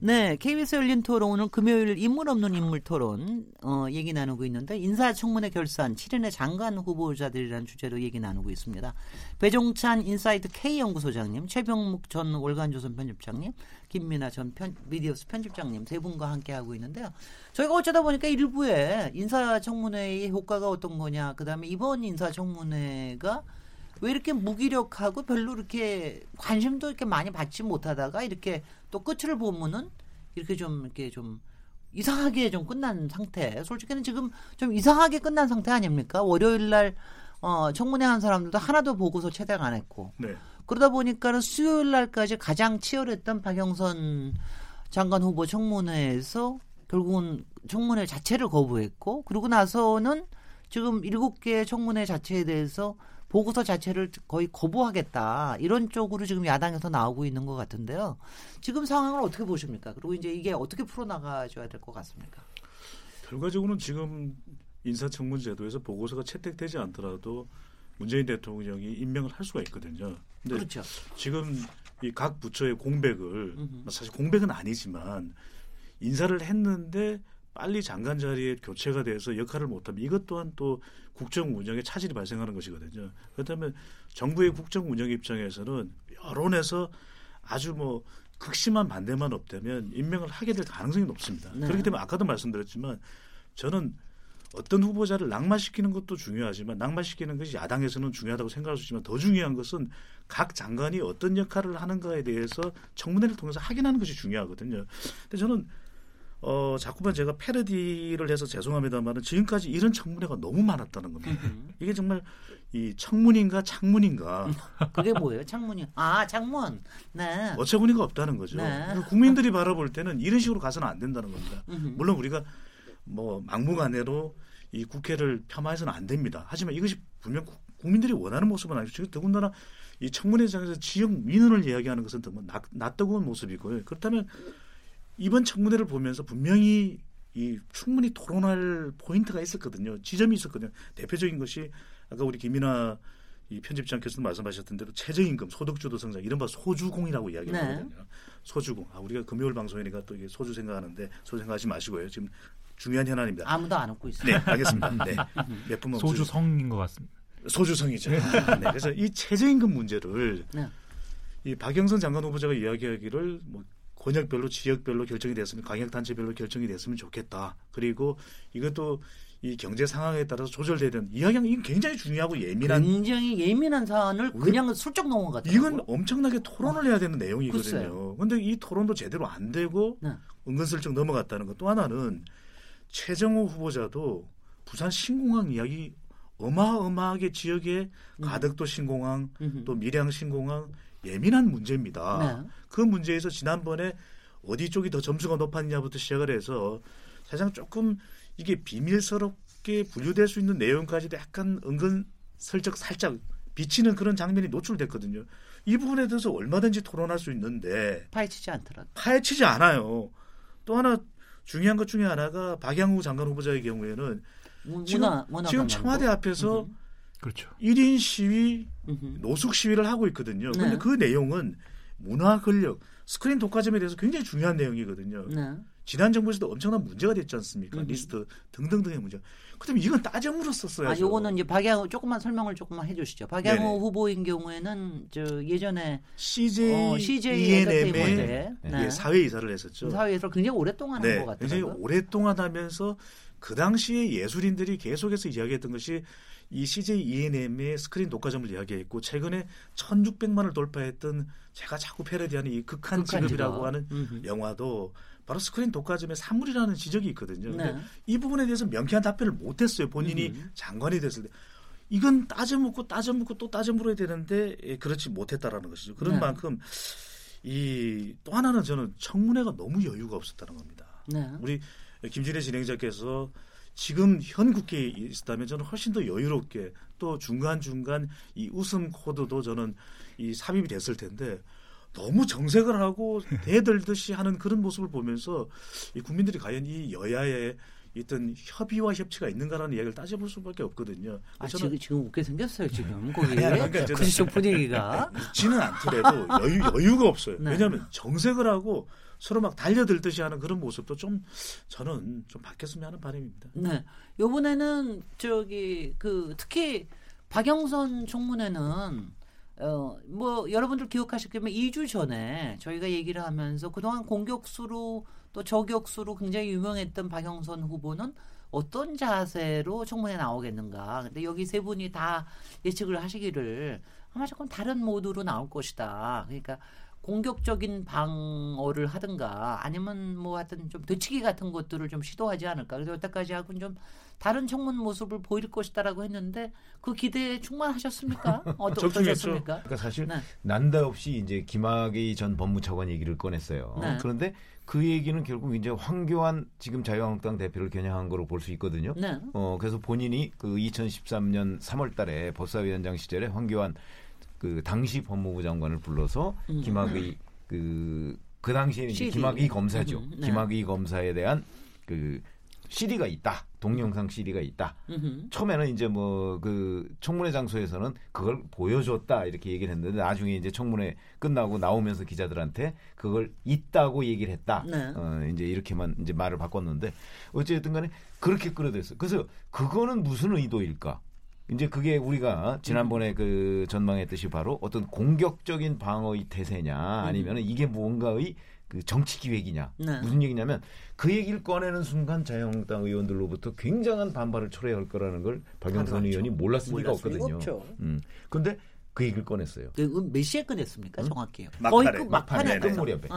네, KBS 열린 토론 오늘 금요일 인물 없는 인물 토론 얘기 나누고 있는데, 인사청문회 결산 7인의 장관 후보자들이라는 주제로 얘기 나누고 있습니다. 배종찬 인사이트 K 연구소장님, 최병묵 전 월간조선 편집장님, 김미나 전 미디어스 편집장님 세 분과 함께 하고 있는데요. 저희가 어쩌다 보니까 일부에 인사청문회의 효과가 어떤 거냐, 그다음에 이번 인사청문회가 왜 이렇게 무기력하고 별로 이렇게 관심도 이렇게 많이 받지 못하다가 이렇게 또 끝을 보면은 이렇게 좀 이상하게 좀 끝난 상태. 솔직히는 지금 좀 이상하게 끝난 상태 아닙니까? 월요일 날 청문회 한 사람들도 하나도 보고서 채택 안 했고. 네. 그러다 보니까는 수요일 날까지 가장 치열했던 박영선 장관 후보 청문회에서 결국은 청문회 자체를 거부했고, 그러고 나서는 지금 7개의 청문회 자체에 대해서 보고서 자체를 거의 거부하겠다, 이런 쪽으로 지금 야당에서 나오고 있는 것 같은데요. 지금 상황을 어떻게 보십니까? 그리고 이제 이게 어떻게 풀어나가줘야 될 것 같습니까? 결과적으로는 지금 인사청문 제도에서 보고서가 채택되지 않더라도 문재인 대통령이 임명을 할 수가 있거든요. 근데 그렇죠. 지금 이 각 부처의 공백을, 사실 공백은 아니지만 인사를 했는데 빨리 장관 자리에 교체가 돼서 역할을 못하면 이것 또한 또 국정 운영에 차질이 발생하는 것이거든요. 그렇다면 정부의 국정 운영 입장에서는 여론에서 아주 뭐 극심한 반대만 없다면 임명을 하게 될 가능성이 높습니다. 네. 그렇기 때문에 아까도 말씀드렸지만 저는 어떤 후보자를 낙마시키는 것도 중요하지만, 낙마시키는 것이 야당에서는 중요하다고 생각할 수 있지만, 더 중요한 것은 각 장관이 어떤 역할을 하는가에 대해서 청문회를 통해서 확인하는 것이 중요하거든요. 근데 저는 자꾸만 제가 패러디를 해서 죄송합니다만 지금까지 이런 청문회가 너무 많았다는 겁니다. 이게 정말 이 청문인가 창문인가. 그게 뭐예요? 창문이요? 아, 창문. 네. 어처구니가 없다는 거죠. 네. 국민들이 바라볼 때는 이런 식으로 가서는 안 된다는 겁니다. 물론 우리가 뭐 막무가내로 이 국회를 폄하해서는 안 됩니다. 하지만 이것이 분명 국민들이 원하는 모습은 아니죠. 지금 더군다나 이 청문회장에서 지역 민원을 이야기하는 것은 더군 낯뜨거운 모습이고요. 그렇다면 이번 청문회를 보면서 분명히 이 충분히 토론할 포인트가 있었거든요. 지점이 있었거든요. 대표적인 것이 아까 우리 김이나 이 편집장께서도 말씀하셨던 대로 최저임금, 소득주도 성장, 이른바 소주공이라고 이야기하거든요. 네. 소주공. 아, 우리가 금요일 방송이니까 또 이게 소주 생각하는데 소주 생각하지 마시고요. 지금 중요한 현안입니다. 아무도 안 웃고 있어요. 네, 알겠습니다. 네. 몇 분만 소주성인 것 같습니다. 소주성이죠. 아, 네. 그래서 이 최저임금 문제를, 네, 이 박영선 장관 후보자가 이야기하기를 뭐 권역별로 지역별로 결정이 됐으면, 광역단체별로 결정이 됐으면 좋겠다. 그리고 이것도 이 경제 상황에 따라서 조절되는 이야기는, 이건 굉장히 중요하고 예민한, 굉장히 예민한 사안을 그냥 슬쩍 넘어 같아요. 이건 엄청나게 토론을 해야 되는 내용이거든요. 그런데 이 토론도 제대로 안 되고, 네, 은근슬쩍 넘어갔다는 것. 또 하나는 최정호 후보자도 부산 신공항 이야기 어마어마하게 지역에 가덕도 신공항, 또 밀양 신공항, 예민한 문제입니다. 네. 그 문제에서 지난번에 어디 쪽이 더 점수가 높았냐부터 시작을 해서 사실상 조금 이게 비밀스럽게 분류될 수 있는 내용까지도 약간 은근슬쩍 살짝 비치는 그런 장면이 노출됐거든요. 이 부분에 대해서 얼마든지 토론할 수 있는데 파헤치지 않더라도. 파헤치지 않아요. 또 하나 중요한 것 중에 하나가 박양우 장관 후보자의 경우에는 지금 청와대 앞에서 그렇죠. 1인 시위, 노숙 시위를 하고 있거든요. 그런데 네, 그 내용은 문화 권력, 스크린 독과점에 대해서 굉장히 중요한 내용이거든요. 네. 지난 정부에서도 엄청난 문제가 됐지 않습니까? 리스트 등등등의 문제. 그다음에 이건 따져물어 썼어야죠. 아, 이거는 이제 박양호 조금만 설명을 해주시죠. 박양호 네네. 후보인 경우에는 저 예전에 CJ ENM의 네, 사회이사를 했었죠. 사회이사를 굉장히 오랫동안 네, 한 것 같아요. 굉장히 오랫동안 하면서 그 당시에 예술인들이 계속해서 이야기했던 것이 이 CJ ENM의 스크린 독과점을 이야기했고, 최근에 1,600만을 돌파했던, 제가 자꾸 패러디하는 이 극한 직업이라고 하는 영화도 바로 스크린 독과점의 산물이라는 지적이 있거든요. 네. 근데 이 부분에 대해서 명쾌한 답변을 못했어요. 본인이 장관이 됐을 때. 이건 따져묻고 또 따져물어야 되는데 그렇지 못했다라는 것이죠. 그런 네, 만큼 이 또 하나는 저는 청문회가 너무 여유가 없었다는 겁니다. 네. 우리 김진애 진행자께서 지금 현 국회에 있다면 저는 훨씬 더 여유롭게 또 중간중간 이 웃음 코드도 저는 이 삽입이 됐을 텐데 너무 정색을 하고 대들듯이 하는 그런 모습을 보면서 이 국민들이 과연 이 여야의 어떤 협의와 협치가 있는가라는 이야기를 따져볼 수밖에 없거든요. 아, 지금 웃게 생겼어요 지금 거기에. 그러니까 그저 분위기가 웃지는 않더라도 여유가 없어요. 네. 왜냐하면 정색을 하고 서로 막 달려들듯이 하는 그런 모습도 좀 저는 좀 바뀌었으면 하는 바람입니다. 네, 이번에는 저기 그 특히 박영선 총문회는. 뭐 여러분들 기억하셨겠지만 2주 전에 저희가 얘기를 하면서 그동안 공격수로 또 저격수로 굉장히 유명했던 박영선 후보는 어떤 자세로 청문회에 나오겠는가. 근데 여기 세 분이 다 예측을 하시기를 아마 조금 다른 모드로 나올 것이다. 그러니까 공격적인 방어를 하든가 아니면 뭐 하여튼 좀 되치기 같은 것들을 좀 시도하지 않을까. 그래서 여태까지 하고는 좀 다른 청문 모습을 보일 것이다라고 했는데 그 기대에 충만하셨습니까? 어떠셨습니까? 그러니까 사실 네. 난다없이 이제 김학의 전 법무차관 얘기를 꺼냈어요. 네. 그런데 그 얘기는 결국 이제 황교안 지금 자유한국당 대표를 겨냥한 거로 볼 수 있거든요. 네. 그래서 본인이 그 2013년 3월달에 법사위원장 시절에 황교안 그 당시 법무부 장관을 불러서 김학의 그 당시에는 이제 김학의 검사죠. 네. 김학의 검사에 대한 그 CD가 있다. 동영상 CD가 있다. 처음에는 이제 뭐 그 청문회 장소에서는 그걸 보여줬다 이렇게 얘기를 했는데 나중에 이제 청문회 끝나고 나오면서 기자들한테 그걸 있다고 얘기를 했다. 네. 이제 이렇게만 이제 말을 바꿨는데 어쨌든 간에 그렇게 끌어들였어요. 그래서 그거는 무슨 의도일까? 이제 그게 우리가 지난번에 그 전망했듯이 바로 어떤 공격적인 방어의 태세냐 아니면 이게 뭔가의 그 정치 기획이냐. 네. 무슨 얘기냐면 그 얘기를 꺼내는 순간 자유한국당 의원들로부터 굉장한 반발을 초래할 거라는 걸 박영선 의원이 몰랐을 리가 없거든요. 그런데 그 얘기를 꺼냈어요. 몇 시에 꺼냈습니까? 정확히요. 막판에 끝머리 앞에.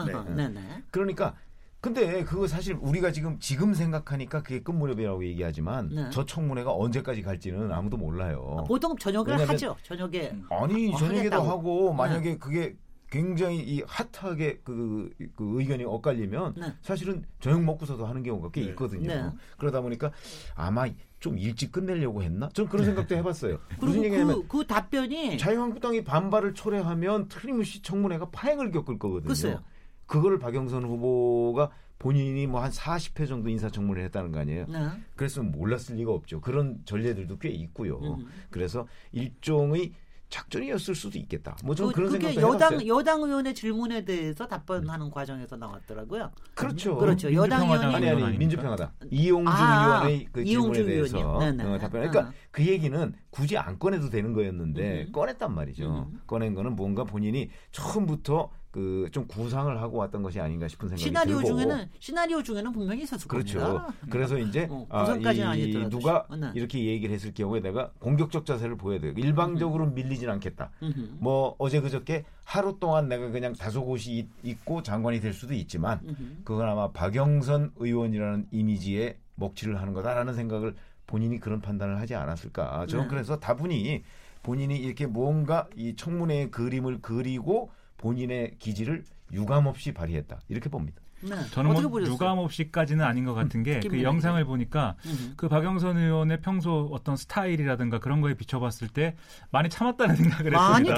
그러니까 근데 그거 사실 우리가 지금 생각하니까 그게 끝무렵이라고 얘기하지만 네. 저 청문회가 언제까지 갈지는 아무도 몰라요. 보통 저녁을 하죠. 저녁에. 아니 저녁에도 하겠다고. 하고 만약에 네. 그게 굉장히 이 핫하게 그 의견이 엇갈리면 네. 사실은 저녁 먹고서도 하는 경우가 꽤 있거든요. 네. 그러다 보니까 아마 좀 일찍 끝내려고 했나? 전 그런 생각도 해봤어요. 무슨 얘기냐면 그 답변이 자유한국당이 반발을 초래하면 틀림없이 청문회가 파행을 겪을 거거든요. 글쎄요. 그거를 박영선 후보가 본인이 뭐 한 40회 정도 인사청문회를 했다는 거 아니에요. 네. 그랬으면 몰랐을 리가 없죠. 그런 전례들도 꽤 있고요. 그래서 일종의 작전이었을 수도 있겠다. 뭐 저는 그런 생각도 해봤어요. 그게 여당 의원의 질문에 대해서 답변하는 과정에서 나왔더라고요. 그렇죠. 그렇죠. 여당 의원이 아니 민주평화당 이용주 의원의 그 질문에 대해서 답변. 그러니까 그 얘기는 굳이 안 꺼내도 되는 거였는데 꺼냈단 말이죠. 꺼낸 거는 뭔가 본인이 처음부터 그 좀 구상을 하고 왔던 것이 아닌가 싶은 생각이 들고 시나리오 중에는 분명히 있었을 그렇죠. 겁니다. 그래서 이제 구상까지는 아니더라도 누가 이렇게 얘기를 했을 경우에 내가 공격적 자세를 보여야 돼요. 일방적으로 밀리진 않겠다. 뭐 어제 그저께 하루 동안 내가 그냥 다소곳이 있고 장관이 될 수도 있지만 그건 아마 박영선 의원이라는 이미지에 먹칠을 하는 거다라는 생각을 본인이 그런 판단을 하지 않았을까. 저는 그래서 다분히 본인이 이렇게 뭔가 이 청문회의 그림을 그리고 본인의 기질을 유감없이 발휘했다. 이렇게 봅니다. 네. 저는 뭐 유감없이까지는 아닌 것 같은 게 그 영상을 보니까 그 박영선 의원의 평소 어떤 스타일이라든가 그런 거에 비춰봤을 때 많이 참았다는 생각을 했습니다. 많이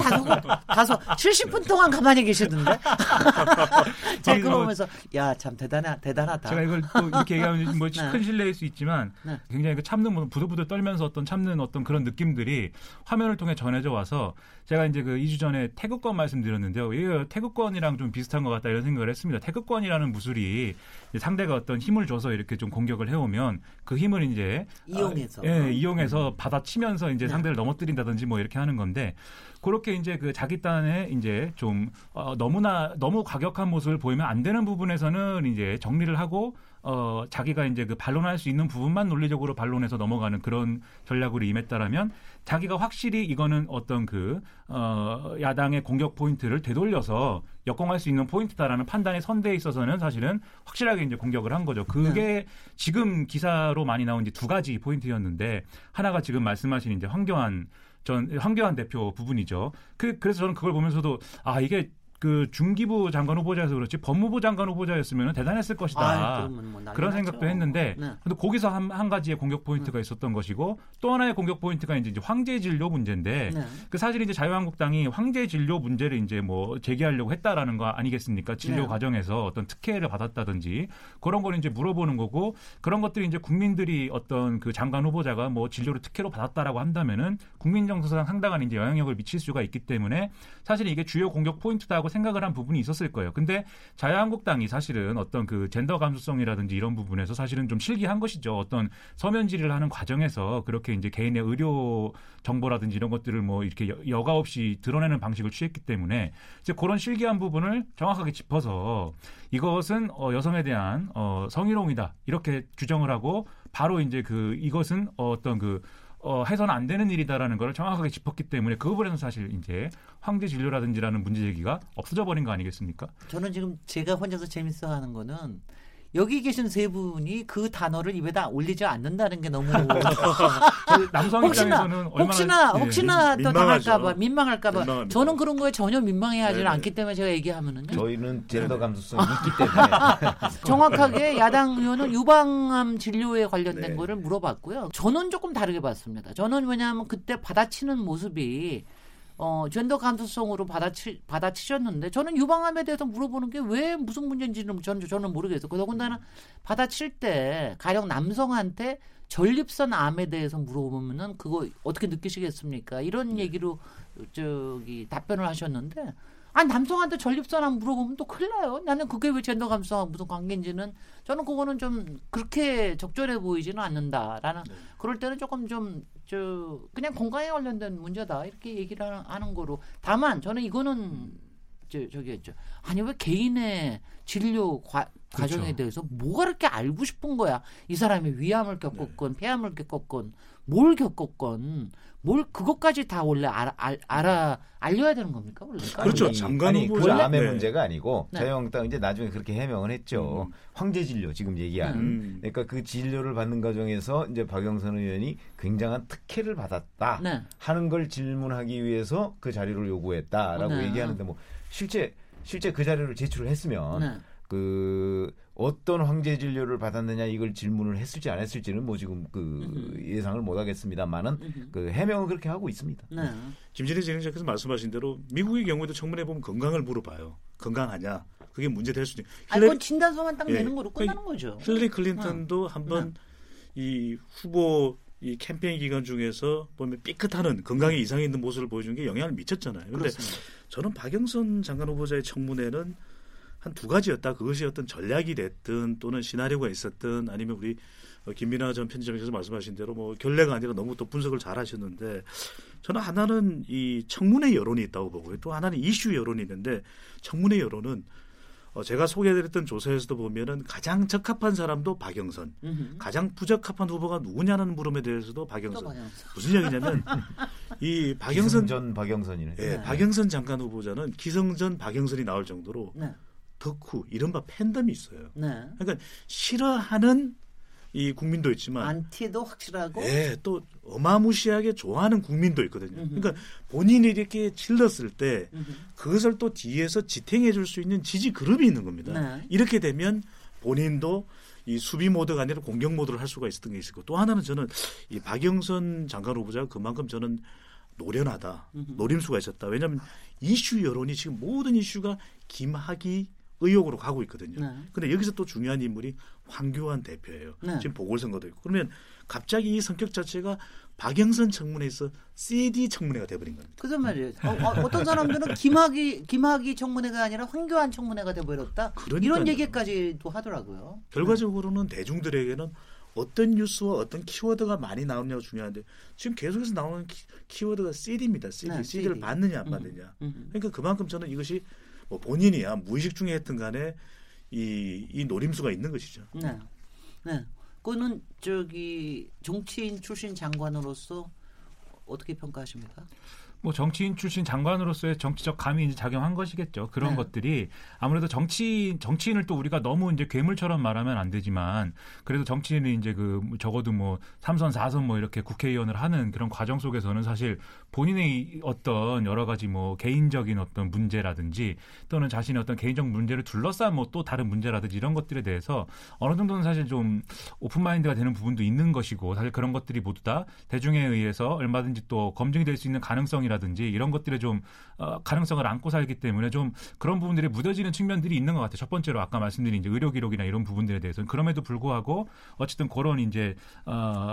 다소 70분 동안 가만히 계시던데? 제가 그거 보면서 야, 참 대단하다. 제가 이걸 또 이렇게 얘기하면 뭐 네. 큰 신뢰일 수 있지만 네. 굉장히 그 참는 부들부들 떨면서 어떤 참는 어떤 그런 느낌들이 화면을 통해 전해져 와서 제가 이제 그 2주 전에 태극권 말씀드렸는데요. 이거 태극권이랑 좀 비슷한 것 같다 이런 생각을 했습니다. 태극권이라는 무술이 상대가 어떤 힘을 줘서 이렇게 좀 공격을 해오면 그 힘을 이제 이용해서 받아치면서 이제 상대를 넘어뜨린다든지 뭐 이렇게 하는 건데 그렇게 이제 그 자기 딴에 이제 좀 너무 과격한 모습을 보이면 안 되는 부분에서는 이제 정리를 하고 자기가 이제 그 반론할 수 있는 부분만 논리적으로 반론해서 넘어가는 그런 전략으로 임했다라면 자기가 확실히 이거는 어떤 그 야당의 공격 포인트를 되돌려서 역공할 수 있는 포인트다라는 판단의 선대에 있어서는 사실은 확실하게 이제 공격을 한 거죠. 그게 지금 기사로 많이 나온 이제 두 가지 포인트였는데 하나가 지금 말씀하신 이제 황교안 대표 부분이죠. 그래서 저는 그걸 보면서도 아 이게 그 중기부 장관 후보자여서 그렇지 법무부 장관 후보자였으면 대단했을 것이다. 아유, 뭐 그런 생각도 했는데 네. 근데 거기서 한 가지의 공격 포인트가 있었던 것이고 또 하나의 공격 포인트가 이제 황제 진료 문제인데 네. 그 사실 이제 자유한국당이 황제 진료 문제를 이제 뭐 제기하려고 했다라는 거 아니겠습니까? 진료 네. 과정에서 어떤 특혜를 받았다든지 그런 걸 이제 물어보는 거고 그런 것들이 이제 국민들이 어떤 그 장관 후보자가 뭐 진료를 특혜로 받았다라고 한다면은 국민 정서상 상당한 이제 영향력을 미칠 수가 있기 때문에 사실 이게 주요 공격 포인트다고 생각을 한 부분이 있었을 거예요. 근데 자유한국당이 사실은 어떤 그 젠더 감수성이라든지 이런 부분에서 사실은 좀 실기한 것이죠. 어떤 서면 질의를 하는 과정에서 그렇게 이제 개인의 의료 정보라든지 이런 것들을 뭐 이렇게 여과 없이 드러내는 방식을 취했기 때문에 이제 그런 실기한 부분을 정확하게 짚어서 이것은 여성에 대한 성희롱이다 이렇게 규정을 하고 바로 이제 그 이것은 어떤 그 해서는 안 되는 일이다라는 걸 정확하게 짚었기 때문에 그 부분에서 사실 이제 황제 진료라든지라는 문제 제기가 없어져 버린 거 아니겠습니까? 저는 지금 제가 혼자서 재밌어하는 거는 여기 계신 세 분이 그 단어를 입에다 올리지 않는다는 게 너무 남성 입장에서는 혹시나 더 당할까봐 민망할까봐 저는 그런 거에 전혀 민망해하지는 않기 때문에 제가 얘기하면은 저희는 젠더 감수성이 있기 때문에 정확하게 야당 의원은 유방암 진료에 관련된 거를 물어봤고요. 저는 조금 다르게 봤습니다. 저는 왜냐하면 그때 받아치는 모습이 젠더 감수성으로 받아치셨는데 저는 유방암에 대해서 물어보는 게 왜 무슨 문제인지는 저는 모르겠어요. 더군다나 받아칠 때 가령 남성한테 전립선 암에 대해서 물어보면은 그거 어떻게 느끼시겠습니까? 이런 얘기로 저기 답변을 하셨는데 아 남성한테 전립선 암 물어보면 또 큰일 나요. 나는 그게 왜 젠더 감수성하고 무슨 관계인지는 저는 그거는 좀 그렇게 적절해 보이지는 않는다라는 그럴 때는 조금 좀 그냥 건강에 관련된 문제다 이렇게 얘기를 하는 거로 다만 저는 이거는 저기였죠. 아니 왜 개인의 진료 과정에 대해서 뭐가 그렇게 알고 싶은 거야. 이 사람이 위암을 겪었건 폐암을 겪었건 뭘 겪었건 뭘 그것까지 다 원래 알려야 되는 겁니까? 원래? 그렇죠. 장관 후보자 암의 문제가 아니고 자유한국당 이제 나중에 그렇게 해명을 했죠. 황제 진료 지금 얘기한. 그러니까 그 진료를 받는 과정에서 이제 박영선 의원이 굉장한 특혜를 받았다 하는 걸 질문하기 위해서 그 자료를 요구했다라고 얘기하는데 뭐 실제 그 자료를 제출을 했으면 그 어떤 황제 진료를 받았느냐 이걸 질문을 했을지 안 했을지는 뭐 지금 그 예상을 못 하겠습니다만은 그 해명은 그렇게 하고 있습니다. 김진희 진행자께서 말씀하신 대로 미국의 경우에도 청문회 보면 건강을 물어봐요. 건강하냐? 그게 문제될 수도 있고. 그건 진단서만 딱 내는 거로 끝나는 거죠. 힐러리 클린턴도 한번 이 후보 이 캠페인 기간 중에서 보면 삐끗하는 건강에 이상이 있는 모습을 보여준 게 영향을 미쳤잖아요. 그런데 저는 박영선 장관 후보자의 청문회는 한 두 가지였다. 그것이 어떤 전략이 됐든 또는 시나리오가 있었든 아니면 우리 김미나 전 편집장님께서 말씀하신 대로 뭐 결례가 아니라 너무 또 분석을 잘 하셨는데 저는 하나는 이 청문회 여론이 있다고 보고요. 또 하나는 이슈 여론이 있는데 청문회 여론은 제가 소개해드렸던 조사에서도 보면은 가장 적합한 사람도 박영선, 가장 부적합한 후보가 누구냐는 물음에 대해서도 박영선. 무슨 얘기냐면 이 박영선 전 박영선이네. 예, 네. 박영선 장관 후보자는 기성전 박영선이 나올 정도로. 네. 덕후 이른바 팬덤이 있어요. 네. 그러니까 싫어하는 이 국민도 있지만 안티도 확실하고 예, 또 어마무시하게 좋아하는 국민도 있거든요. 그러니까 본인이 이렇게 질렀을 때 그것을 또 뒤에서 지탱해 줄 수 있는 지지 그룹이 있는 겁니다. 네. 이렇게 되면 본인도 이 수비 모드가 아니라 공격 모드를 할 수가 있었던 게 있었고 또 하나는 저는 이 박영선 장관 후보자가 그만큼 저는 노련하다. 노림수가 있었다. 왜냐하면 이슈 여론이 지금 모든 이슈가 김학의 의혹으로 가고 있거든요. 그런데 여기서 또 중요한 인물이 황교안 대표예요. 지금 보궐선거도 있고. 그러면 갑자기 이 성격 자체가 박영선 청문회에서 CD 청문회가 돼버린 겁니다. 그런 말이에요. 어떤 사람들은 김학의 청문회가 아니라 황교안 청문회가 돼버렸다. 이런 얘기까지도 하더라고요. 결과적으로는 대중들에게는 어떤 뉴스와 어떤 키워드가 많이 나오느냐가 중요한데 지금 계속해서 나오는 키워드가 CD입니다. CD를 받느냐 안 받느냐. 그러니까 그만큼 저는 이것이 뭐 본인이야 무의식 중에 했든 간에 이 노림수가 있는 것이죠. 네, 그거는 저기 정치인 출신 장관으로서 어떻게 평가하십니까? 뭐 정치인 출신 장관으로서의 정치적 감이 이제 작용한 것이겠죠. 그런 것들이 아무래도 정치인을 또 우리가 너무 이제 괴물처럼 말하면 안 되지만 그래도 정치인이 이제 그 적어도 뭐 3선, 4선 뭐 이렇게 국회의원을 하는 그런 과정 속에서는 사실 본인의 어떤 여러 가지 뭐 개인적인 어떤 문제라든지 또는 자신의 어떤 개인적 문제를 둘러싼 뭐 또 다른 문제라든지 이런 것들에 대해서 어느 정도는 사실 좀 오픈마인드가 되는 부분도 있는 것이고 사실 그런 것들이 모두 다 대중에 의해서 얼마든지 또 검증이 될 수 있는 가능성이라든지 이런 것들에 좀 가능성을 안고 살기 때문에 좀 그런 부분들이 무뎌지는 측면들이 있는 것 같아요. 첫 번째로 아까 말씀드린 이제 의료 기록이나 이런 부분들에 대해서는 그럼에도 불구하고 어쨌든 그런 이제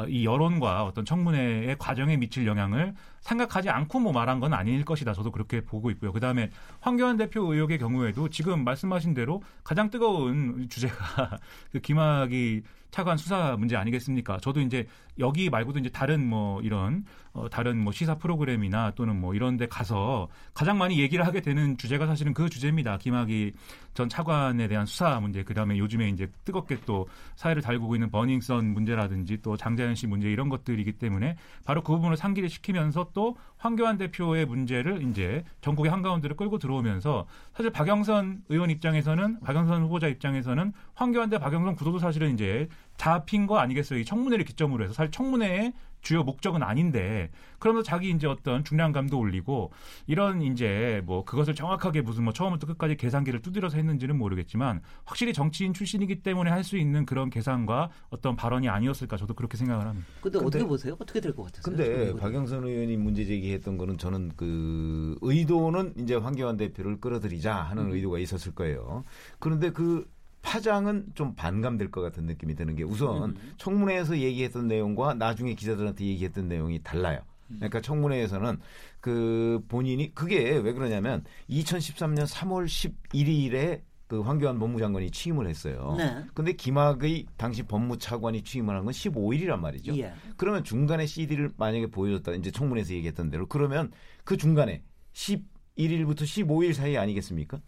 이 여론과 어떤 청문회의 과정에 미칠 영향을 생각하지 않고 뭐 말한 건 아닐 것이다. 저도 그렇게 보고 있고요. 그다음에 황교안 대표 의혹의 경우에도 지금 말씀하신 대로 가장 뜨거운 주제가 그 김학의 차관 수사 문제 아니겠습니까? 저도 이제 여기 말고도 이제 다른 뭐 이런 다른 뭐 시사 프로그램이나 또는 뭐 이런 데 가서 가장 많이 얘기를 하게 되는 주제가 사실은 그 주제입니다. 김학의 전 차관에 대한 수사 문제, 그다음에 요즘에 이제 뜨겁게 또 사회를 달구고 있는 버닝썬 문제라든지 또 장자연 씨 문제 이런 것들이기 때문에 바로 그 부분을 상기를 시키면서 또 황교안 대표의 문제를 이제 전국의 한가운데를 끌고 들어오면서 사실 박영선 의원 입장에서는 박영선 후보자 입장에서는 황교안 대 박영선 구도도 사실은 이제 잡힌 거 아니겠어요? 이 청문회를 기점으로 해서 사실 청문회의 주요 목적은 아닌데 그러면서 자기 이제 어떤 중량감도 올리고 이런 이제 뭐 그것을 정확하게 무슨 뭐 처음부터 끝까지 계산기를 두드려서 했는지는 모르겠지만 확실히 정치인 출신이기 때문에 할 수 있는 그런 계산과 어떤 발언이 아니었을까 저도 그렇게 생각을 합니다. 근데 어떻게 보세요? 어떻게 될 것 같아요? 근데 박영선 의원이 문제 제기했던 거는 저는 그 의도는 이제 황교안 대표를 끌어들이자 하는 의도가 있었을 거예요. 그런데 그 파장은 좀 반감될 것 같은 느낌이 드는 게 우선 청문회에서 얘기했던 내용과 나중에 기자들한테 얘기했던 내용이 달라요. 그러니까 청문회에서는 그 본인이 그게 왜 그러냐면 2013년 3월 11일에 그 황교안 법무장관이 취임을 했어요. 그런데 네. 김학의 당시 법무차관이 취임을 한 건 15일이란 말이죠. 예. 그러면 중간에 CD를 만약에 보여줬다. 이제 청문회에서 얘기했던 대로 그러면 그 중간에 11일부터 15일 사이 아니겠습니까?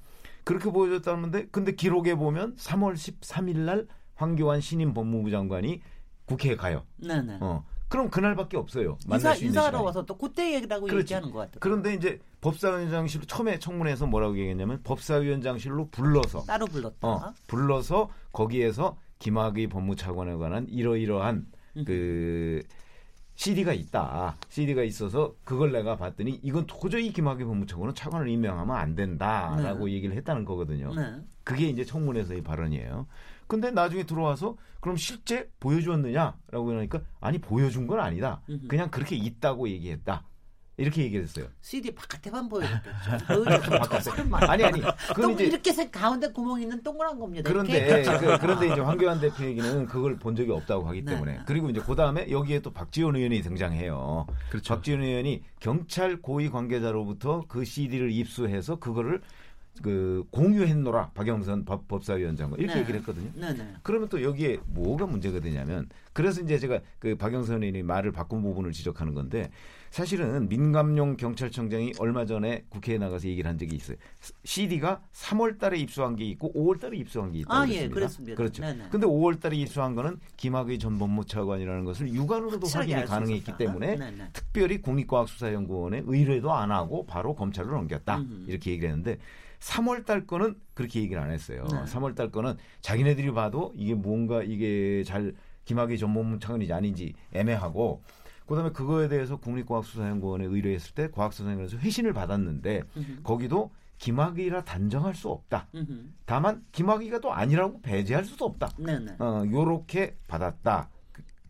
그렇게 보여줬다는데 근데 기록에 보면 3월 13일 날 황교안 신임 법무부 장관이 국회에 가요. 네네. 그럼 그날밖에 없어요. 만날 수 있는 인사하러 시간이. 와서 또 그때 얘기라고 얘기하는 것 같아요. 그런데 이제 법사위원장실로 처음에 청문회에서 뭐라고 얘기했냐면 법사위원장실로 불러서. 따로 불렀다. 불러서 거기에서 김학의 법무차관에 관한 이러이러한 그 CD가 있다. CD가 있어서 그걸 내가 봤더니 이건 도저히 김학의 법무차관은 차관을 임명하면 안 된다라고 네. 얘기를 했다는 거거든요. 네. 그게 이제 청문회에서의 발언이에요. 근데 나중에 들어와서 그럼 실제 보여주었느냐라고 하니까 아니 보여준 건 아니다. 그냥 그렇게 있다고 얘기했다. 이렇게 얘기했어요. CD 바깥에만 보여줬겠죠. 아니. 그럼 이렇게 가운데 구멍 있는 동그란 겁니다. 그런데 이제 황교안 대표 얘기는 그걸 본 적이 없다고 하기 때문에 네. 그리고 이제 그 다음에 여기에 또 박지원 의원이 등장해요. 그렇죠. 박지원 의원이 경찰 고위 관계자로부터 그 CD를 입수해서 그거를 그 공유했노라 박영선 법사위원장과 이렇게 네. 얘기를 했거든요. 네. 그러면 또 여기에 뭐가 문제가 되냐면 그래서 이제 제가 그 박영선 의원이 말을 바꾼 부분을 지적하는 건데 사실은 민감용 경찰청장이 얼마 전에 국회에 나가서 얘기를 한 적이 있어요. CD가 3월 달에 입수한 게 있고 5월 달에 입수한 게 있다고 했습니다. 예, 그렇습니다. 그렇죠. 근데 5월 달에 입수한 거는 김학의 전 법무차관이라는 것을 육안으로도 확인이 가능했기 때문에 특별히 국립과학수사연구원에 의뢰도 안 하고 바로 검찰로 넘겼다. 이렇게 얘기를 했는데 3월 달 거는 그렇게 얘기를 안 했어요. 3월 달 거는 자기네들이 봐도 이게 뭔가 이게 잘 김학의 전 법무차관인지 아닌지 애매하고 그다음에 그거에 대해서 국립과학수사연구원에 의뢰했을 때 과학수사연구원에서 회신을 받았는데 거기도 김학의라 단정할 수 없다. 다만 김학의가 또 아니라고 배제할 수도 없다. 요렇게 받았다.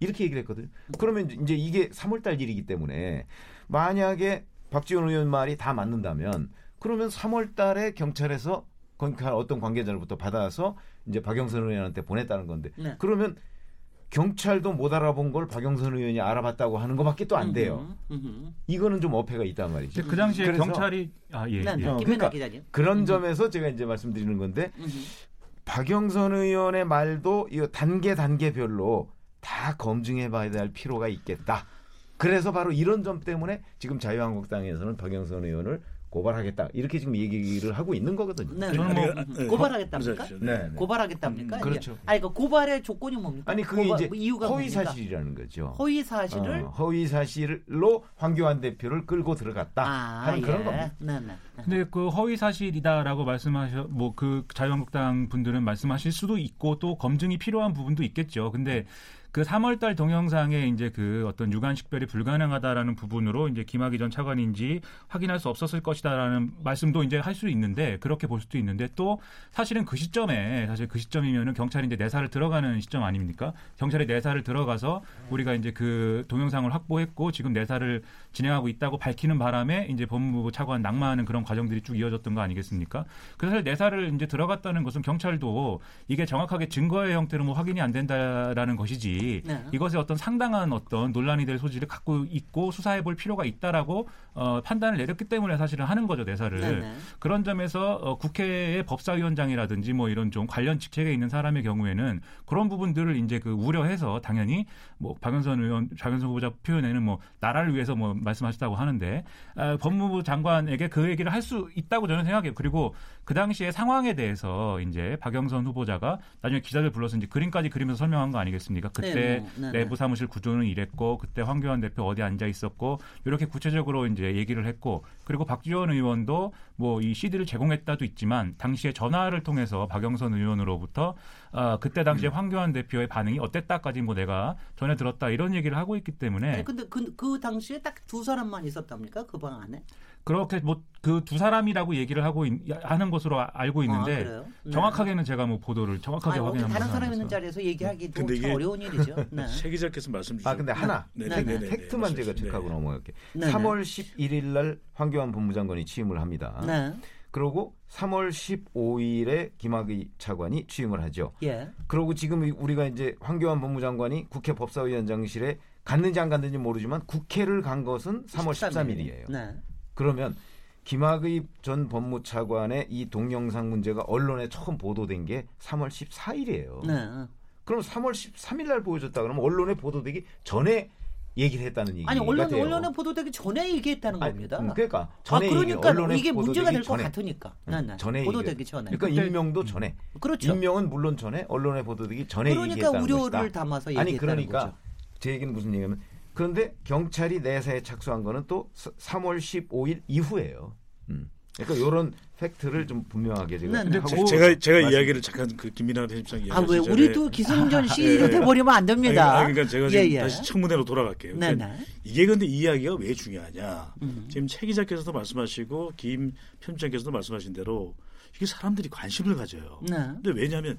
이렇게 얘기를 했거든요. 그러면 이제 이게 3월 달 일이기 때문에 만약에 박지원 의원 말이 다 맞는다면 그러면 3월 달에 경찰에서 어떤 관계자로부터 받아서 이제 박영선 의원한테 보냈다는 건데 그러면 경찰도 못 알아본 걸 박영선 의원이 알아봤다고 하는 것밖에 또 안 돼요. 이거는 좀 어폐가 있단 말이죠. 그 당시에 경찰이 그러니까 그런 점에서 제가 이제 말씀드리는 건데 박영선 의원의 말도 이 단계별로 다 검증해봐야 될 필요가 있겠다. 그래서 바로 이런 점 때문에 지금 자유한국당에서는 박영선 의원을 고발하겠다 이렇게 지금 얘기를 하고 있는 거거든요. 네. 뭐, 고발하겠답니까? 네. 고발하겠답니까? 그렇죠. 아니 그 고발의 조건이 뭡니까? 아니 그게 이제 이유가 허위 사실이라는 거죠. 허위 사실을 허위 사실로 황교안 대표를 끌고 들어갔다 하는 그런 겁니다. 네네. 근데 그 허위 사실이다라고 말씀하셔 뭐 그 자유한국당 분들은 말씀하실 수도 있고 또 검증이 필요한 부분도 있겠죠. 근데 그 3월달 동영상에 이제 그 어떤 유관식별이 불가능하다라는 부분으로 이제 김학의 전 차관인지 확인할 수 없었을 것이다라는 말씀도 이제 할 수 있는데 그렇게 볼 수도 있는데 또 사실은 그 시점에 사실 그 시점이면은 경찰이 이제 내사를 들어가는 시점 아닙니까? 경찰이 내사를 들어가서 우리가 이제 그 동영상을 확보했고 지금 내사를 진행하고 있다고 밝히는 바람에 이제 법무부 차관 낙마하는 그런 과정들이 쭉 이어졌던 거 아니겠습니까? 그래서 사실 내사를 이제 들어갔다는 것은 경찰도 이게 정확하게 증거의 형태로 뭐 확인이 안 된다라는 것이지. 네. 이것에 어떤 상당한 어떤 논란이 될 소지를 갖고 있고 수사해볼 필요가 있다라고 판단을 내렸기 때문에 사실은 하는 거죠 내사를. 네네. 그런 점에서 국회의 법사위원장이라든지 뭐 이런 좀 관련 직책에 있는 사람의 경우에는 그런 부분들을 이제 그 우려해서 당연히 뭐 박영선 후보자 표현에는 뭐 나라를 위해서 뭐 말씀하셨다고 하는데 법무부 장관에게 그 얘기를 할 수 있다고 저는 생각해요. 그리고 그 당시의 상황에 대해서 이제 박영선 후보자가 나중에 기자들 불러서 이제 그림까지 그리면서 설명한 거 아니겠습니까? 그때 네. 내부 사무실 구조는 이랬고 그때 황교안 대표 어디 앉아 있었고 이렇게 구체적으로 이제 얘기를 했고 그리고 박지원 의원도 뭐 이 CD를 제공했다도 있지만 당시에 전화를 통해서 박영선 의원으로부터 그때 당시에 황교안 대표의 반응이 어땠다까지 뭐 내가 전해 들었다 이런 얘기를 하고 있기 때문에. 그런데 그 당시에 딱 두 사람만 있었답니까? 그 방 안에? 그렇게 뭐 그 두 사람이라고 얘기를 하고 하는 것으로 알고 있는데 네. 정확하게는 제가 뭐 보도를 정확하게 확인한 다른 사람 있는 자리에서 얘기하기도 참 어려운 일이죠. 네. 최 기자께서 말씀 주셨는데 근데 하나 팩트만 제가 체크하고 넘어갈게요. 3월 11일 날 황교안 법무장관이 취임을 합니다. 네. 그러고 3월 15일에 김학의 차관이 취임을 하죠. 예. 그러고 지금 우리가 이제 황교안 법무장관이 국회 법사위원장실에 갔는지 안 갔는지 모르지만 국회를 간 것은 3월 13일이에요. 네. 그러면 김학의 전 법무차관의 이 동영상 문제가 언론에 처음 보도된 게 3월 14일이에요. 네. 그럼 3월 13일 날 보여줬다 그러면 언론에 보도되기 전에 얘기를 했다는 얘기가 돼요. 아니 언론에 보도되기 전에 얘기했다는 겁니다. 그러니까 전에 그러니까 이게 문제가 될 것 같으니까. 전에 보도되기 전에. 그러니까 임명도 전에. 그렇죠. 임명은 물론 전에 언론에 보도되기 전에 그러니까 얘기했다는 것이다. 그러니까 우려를 담아서 얘기했다는 거죠. 아니 그러니까 제 얘기는 무슨 얘기냐면 그런데 경찰이 내사에 착수한 거는 또 3월 15일 이후예요. 그러니까 이런 팩트를 좀 분명하게 제가 하고 제가 이야기를 잠깐 그 김민아 대표님 이야기 왜 우리도 기승전 시위로 돼버리면 안 됩니다. 그러니까 제가 지금 다시 청문회로 돌아갈게요. 그러니까 이게 근데 이 이야기가 왜 중요하냐. 지금 최 기자께서도 말씀하시고 김 편집장께서도 말씀하신 대로 이게 사람들이 관심을 가져요. 근데 왜냐하면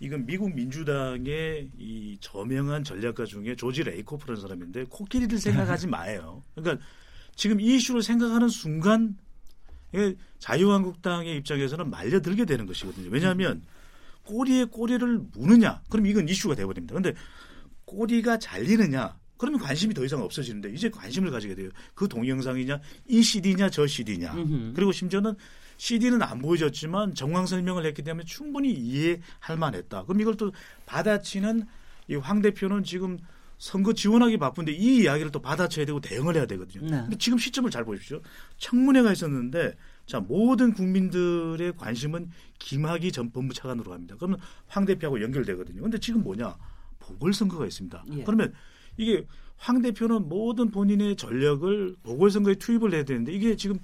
이건 미국 민주당의 이 저명한 전략가 중에 조지 레이코프라는 사람인데 코끼리들 생각하지 마요. 그러니까 지금 이 이슈를 생각하는 순간 자유한국당의 입장에서는 말려들게 되는 것이거든요. 왜냐하면 꼬리에 꼬리를 무느냐 그럼 이건 이슈가 되어버립니다. 그런데 꼬리가 잘리느냐 그러면 관심이 더 이상 없어지는데 이제 관심을 가지게 돼요. 그 동영상이냐 이 CD냐 저 CD냐 그리고 심지어는 CD는 안 보여졌지만 정황 설명을 했기 때문에 충분히 이해할 만했다. 그럼 이걸 또 받아치는 이 황 대표는 지금 선거 지원하기 바쁜데 이 이야기를 또 받아쳐야 되고 대응을 해야 되거든요. 네. 근데 지금 시점을 잘 보십시오. 청문회가 있었는데 자 모든 국민들의 관심은 김학의 전 법무차관으로 갑니다. 그러면 황 대표하고 연결되거든요. 그런데 지금 뭐냐 보궐선거가 있습니다. 예. 그러면 이게 황 대표는 모든 본인의 전력을 보궐선거에 투입을 해야 되는데 이게 지금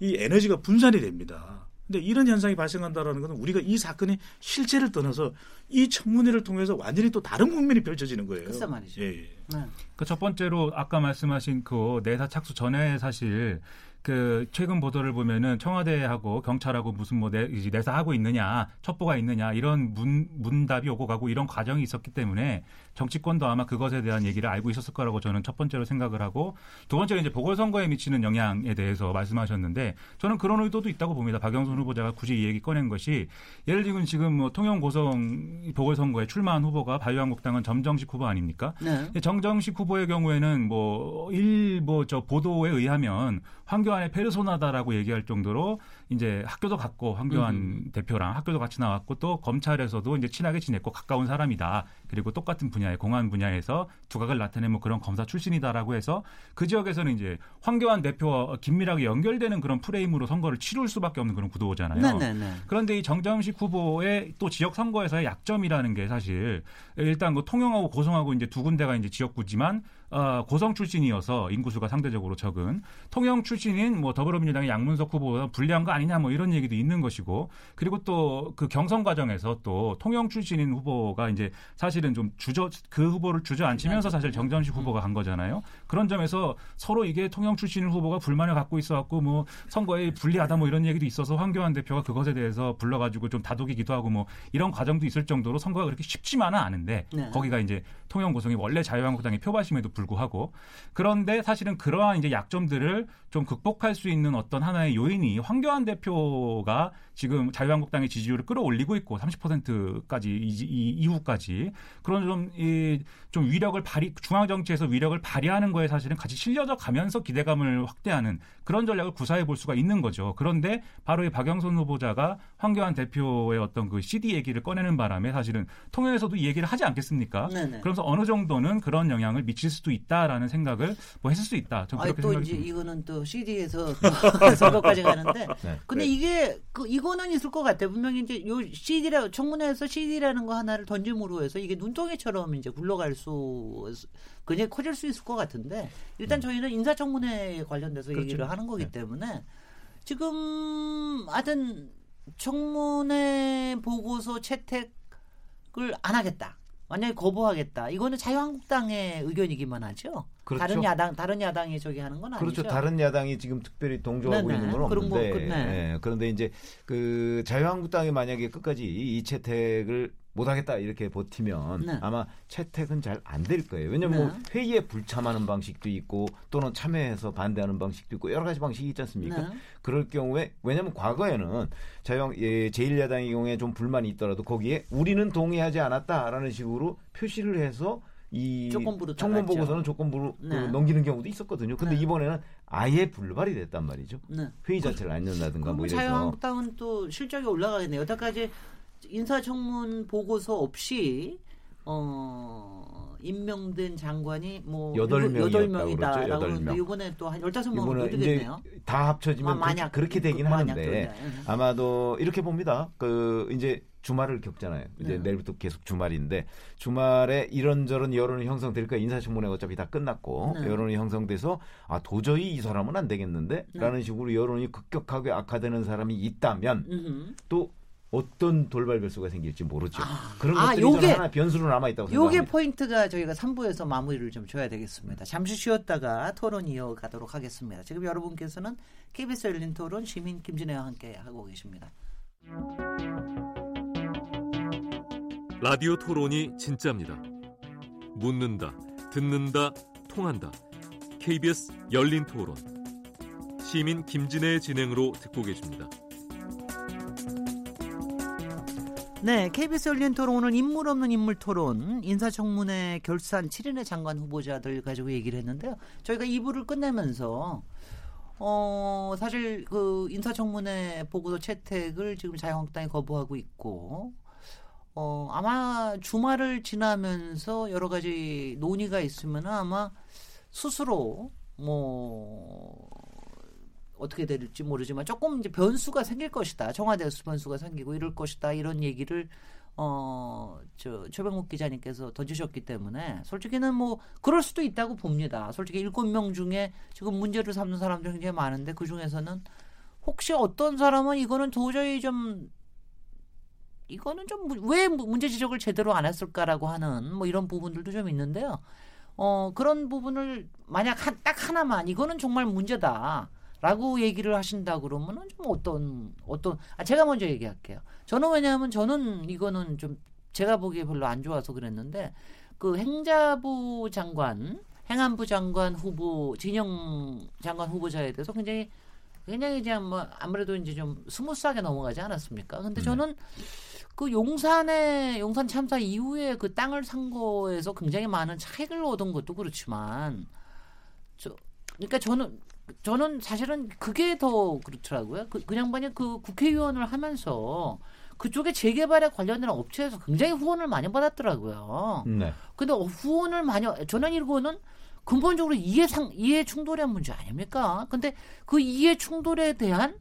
이 에너지가 분산이 됩니다. 근데 이런 현상이 발생한다라는 것은 우리가 이 사건의 실체를 떠나서 이 청문회를 통해서 완전히 또 다른 국면이 펼쳐지는 거예요. 글쎄 말이죠. 예. 네. 그 첫 번째로 아까 말씀하신 그 내사 착수 전에 사실 그 최근 보도를 보면은 청와대하고 경찰하고 무슨 뭐 내사하고 있느냐 첩보가 있느냐 이런 문답이 오고 가고 이런 과정이 있었기 때문에 정치권도 아마 그것에 대한 얘기를 알고 있었을 거라고 저는 첫 번째로 생각을 하고 두 번째로 이제 보궐선거에 미치는 영향에 대해서 말씀하셨는데 저는 그런 의도도 있다고 봅니다. 박영선 후보자가 굳이 이 얘기 꺼낸 것이 예를 들면 지금 뭐 통영고성 보궐선거에 출마한 후보가 자유한국당은 정정식 후보 아닙니까? 네. 정정식 후보의 경우에는 뭐 일부 저 보도에 의하면 황교안의 페르소나다라고 얘기할 정도로 이제 학교도 갔고 황교안 대표랑 학교도 같이 나왔고 또 검찰에서도 이제 친하게 지냈고 가까운 사람이다 그리고 똑같은 분야의 공안 분야에서 두각을 나타낸 뭐 그런 검사 출신이다라고 해서 그 지역에서는 이제 황교안 대표와 긴밀하게 연결되는 그런 프레임으로 선거를 치룰 수밖에 없는 그런 구도잖아요. 네네네. 그런데 이 정정식 후보의 또 지역 선거에서의 약점이라는 게 사실 일단 그 통영하고 고성하고 이제 두 군데가 이제 지역구지만 고성 출신이어서 인구수가 상대적으로 적은 통영 출신인 뭐 더불어민주당의 양문석 후보가 불리한 거 아니냐 뭐 이런 얘기도 있는 것이고 그리고 또 그 경선 과정에서 또 통영 출신인 후보가 이제 사실은 좀 그 후보를 주저앉히면서 사실 정정식 후보가 간 거잖아요. 그런 점에서 서로 이게 통영 출신인 후보가 불만을 갖고 있어갖고 뭐 선거에 불리하다 뭐 이런 얘기도 있어서 황교안 대표가 그것에 대해서 불러가지고 좀 다독이기도 하고 뭐 이런 과정도 있을 정도로 선거가 그렇게 쉽지만은 않은데 네. 거기가 이제 통영 고성이 원래 자유한국당의 표바심에도 불구하고 그런데 사실은 그러한 이제 약점들을 좀 극복할 수 있는 어떤 하나의 요인이 황교안 대표가 지금 자유한국당의 지지율을 끌어올리고 있고 30%까지 이후까지 그런 좀 위력을 중앙정치에서 위력을 발휘하는 거에 사실은 같이 실려져 가면서 기대감을 확대하는 그런 전략을 구사해 볼 수가 있는 거죠. 그런데 바로 이 박영선 후보자가 황교안 대표의 어떤 그 CD 얘기를 꺼내는 바람에 사실은 통영에서도 이 얘기를 하지 않겠습니까? 네네. 그러면서 어느 정도는 그런 영향을 미칠 수도 있다라는 생각을 뭐 했을 수 있다. 전 그렇게 생각이 듭니다. 이거는 또 CD에서 선거까지 가는데 네. 근데 이게 이거는 있을 것 같아요. 분명히 이제 요 CD라 청문회에서 CD라는 거 하나를 던짐으로 해서 이게 눈덩이처럼 이제 굴러갈 수 굉장히 커질 수 있을 것 같은데 일단 저희는 인사청문회에 관련돼서 그렇죠. 얘기를 하는 거기 네. 때문에 지금 하여튼 청문회 보고서 채택을 안 하겠다. 완전히 거부하겠다. 이거는 자유한국당의 의견이기만 하죠. 그렇죠. 다른 야당이 저기 하는 건 아니죠. 그렇죠. 다른 야당이 지금 특별히 동조하고 네네. 있는 건 없는데. 네. 그런데 이제 그 자유한국당이 만약에 끝까지 이 채택을 못하겠다 이렇게 버티면 네. 아마 채택은 잘 안 될 거예요. 왜냐하면 네. 뭐 회의에 불참하는 방식도 있고 또는 참여해서 반대하는 방식도 있고 여러 가지 방식이 있지 않습니까? 네. 그럴 경우에 왜냐하면 과거에는 제1야당의 경우에 좀 불만이 있더라도 거기에 우리는 동의하지 않았다라는 식으로 표시를 해서 이 청문 보고서는 조건부로 네. 넘기는 경우도 있었거든요. 근데 네. 이번에는 아예 불발이 됐단 말이죠. 네. 회의 자체를 안 연다든가 뭐 이래서. 자유한국당은 또 실적이 올라가겠네요. 여태까지 인사청문 보고서 없이 임명된 장관이 뭐 8명이다라고 그러는데 이번에 또 한 15명으로 늘리겠네요. 다 합쳐지면 만약, 그렇게 되긴 하는데 아마도 이렇게 봅니다. 그 이제 주말을 겪잖아요. 이제 네. 내일부터 계속 주말인데 주말에 이런저런 여론이 형성될까 인사청문회가 어차피 다 끝났고 네. 여론이 형성돼서 아 도저히 이 사람은 안 되겠는데 네. 라는 식으로 여론이 급격하게 악화되는 사람이 있다면 또 어떤 돌발 변수가 생길지 모르죠. 그런 것들이 요게, 하나 변수로 남아있다고 생각합니다. 이게 포인트가 저희가 3부에서 마무리를 좀 줘야 되겠습니다. 잠시 쉬었다가 토론 이어가도록 하겠습니다. 지금 여러분께서는 KBS 열린 토론 시민 김진애와 함께 하고 계십니다. 라디오 토론이 진짜입니다. 묻는다, 듣는다, 통한다. KBS 열린 토론 시민 김진애의 진행으로 듣고 계십니다. 네, KBS 열린 토론 오늘 인물 없는 인물 토론 인사청문회 결산 7인의 장관 후보자들 가지고 얘기를 했는데요. 저희가 2부를 끝내면서 사실 그 인사청문회 보고서 채택을 지금 자유한국당이 거부하고 있고 아마 주말을 지나면서 여러 가지 논의가 있으면 아마 스스로 뭐 어떻게 될지 모르지만 조금 이제 변수가 생길 것이다. 청와대에서 변수가 생기고 이럴 것이다. 이런 얘기를 최병묵 기자님께서 던지셨기 때문에 솔직히는 뭐 그럴 수도 있다고 봅니다. 솔직히 7명 중에 지금 문제를 삼는 사람들이 굉장히 많은데 그중에서는 혹시 어떤 사람은 이거는 도저히 좀 이거는 좀 왜 문제 지적을 제대로 안 했을까라고 하는 뭐 이런 부분들도 좀 있는데요. 그런 부분을 만약 딱 하나만 이거는 정말 문제다. 라고 얘기를 하신다 그러면은 좀 제가 먼저 얘기할게요. 저는 왜냐하면 저는 이거는 좀 제가 보기에 별로 안 좋아서 그랬는데 그 행자부 장관, 행안부 장관 후보, 진영 장관 후보자에 대해서 굉장히 이제 뭐 아무래도 이제 좀 스무스하게 넘어가지 않았습니까? 근데 저는 그 용산 참사 이후에 그 땅을 산 거에서 굉장히 많은 차익을 얻은 것도 그렇지만 그러니까 저는 사실은 그게 더 그렇더라고요. 그 양반이 그 국회의원을 하면서 그쪽에 재개발에 관련된 업체에서 굉장히 후원을 많이 받았더라고요. 네. 근데 후원을 많이, 저는 이거는 근본적으로 이해 충돌의 문제 아닙니까? 근데 그 이해 충돌에 대한,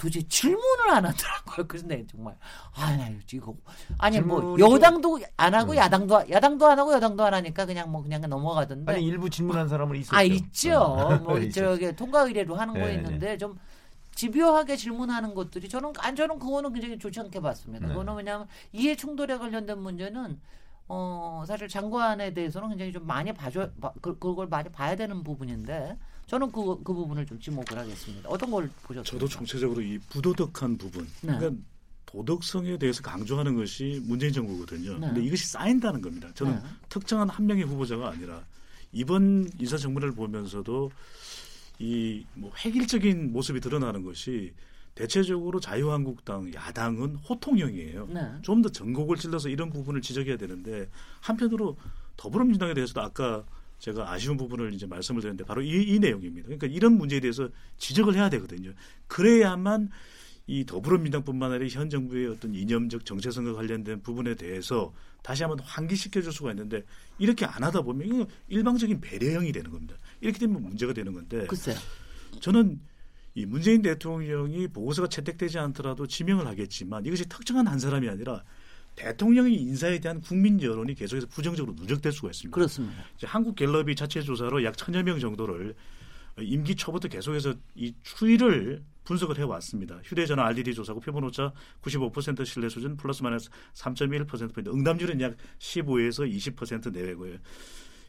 도대체 질문을 안 하더라고요. 그래서 내 정말 여당도 안 하고 야당도 안 하고 여당도 안 하니까 그냥 넘어가던데. 아니 일부 질문한 사람은 있었죠. 있죠. 저기 통과 의례로 하는 거 있는데 좀 집요하게 질문하는 것들이 저는 그거는 굉장히 좋지 않게 봤습니다. 그거는 왜냐하면 이해 충돌에 관련된 문제는 사실 장관에 대해서는 굉장히 좀 많이 그걸 많이 봐야 되는 부분인데. 저는 그 부분을 좀 지목을 하겠습니다. 어떤 걸 보셨어요? 저도 전체적으로 이 부도덕한 부분, 네. 그러니까 도덕성에 대해서 강조하는 것이 문재인 정부거든요. 그런데 네. 이것이 쌓인다는 겁니다. 저는 네. 특정한 한 명의 후보자가 아니라 이번 인사청문회를 보면서도 이 뭐 획일적인 모습이 드러나는 것이 대체적으로 자유한국당 야당은 호통형이에요. 네. 좀 더 전곡을 찔러서 이런 부분을 지적해야 되는데 한편으로 더불어민주당에 대해서도 아까 제가 아쉬운 부분을 이제 말씀을 드렸는데 바로 이 내용입니다. 그러니까 이런 문제에 대해서 지적을 해야 되거든요. 그래야만 이 더불어민주당뿐만 아니라 현 정부의 어떤 이념적 정체성과 관련된 부분에 대해서 다시 한번 환기시켜줄 수가 있는데 이렇게 안 하다 보면 일방적인 배려형이 되는 겁니다. 이렇게 되면 문제가 되는 건데 글쎄요. 저는 이 문재인 대통령이 보고서가 채택되지 않더라도 지명을 하겠지만 이것이 특정한 한 사람이 아니라 대통령의 인사에 대한 국민 여론이 계속해서 부정적으로 누적될 수가 있습니다. 그렇습니다. 이제 한국갤럽이 자체 조사로 약 1,000여 명 정도를 임기 초부터 계속해서 이 추이를 분석을 해왔습니다. 휴대전화 RDD 조사고 표본오차 95% 신뢰 수준 플러스 마이너스 3.1%포인트 응답률은 약 15에서 20% 내외고요.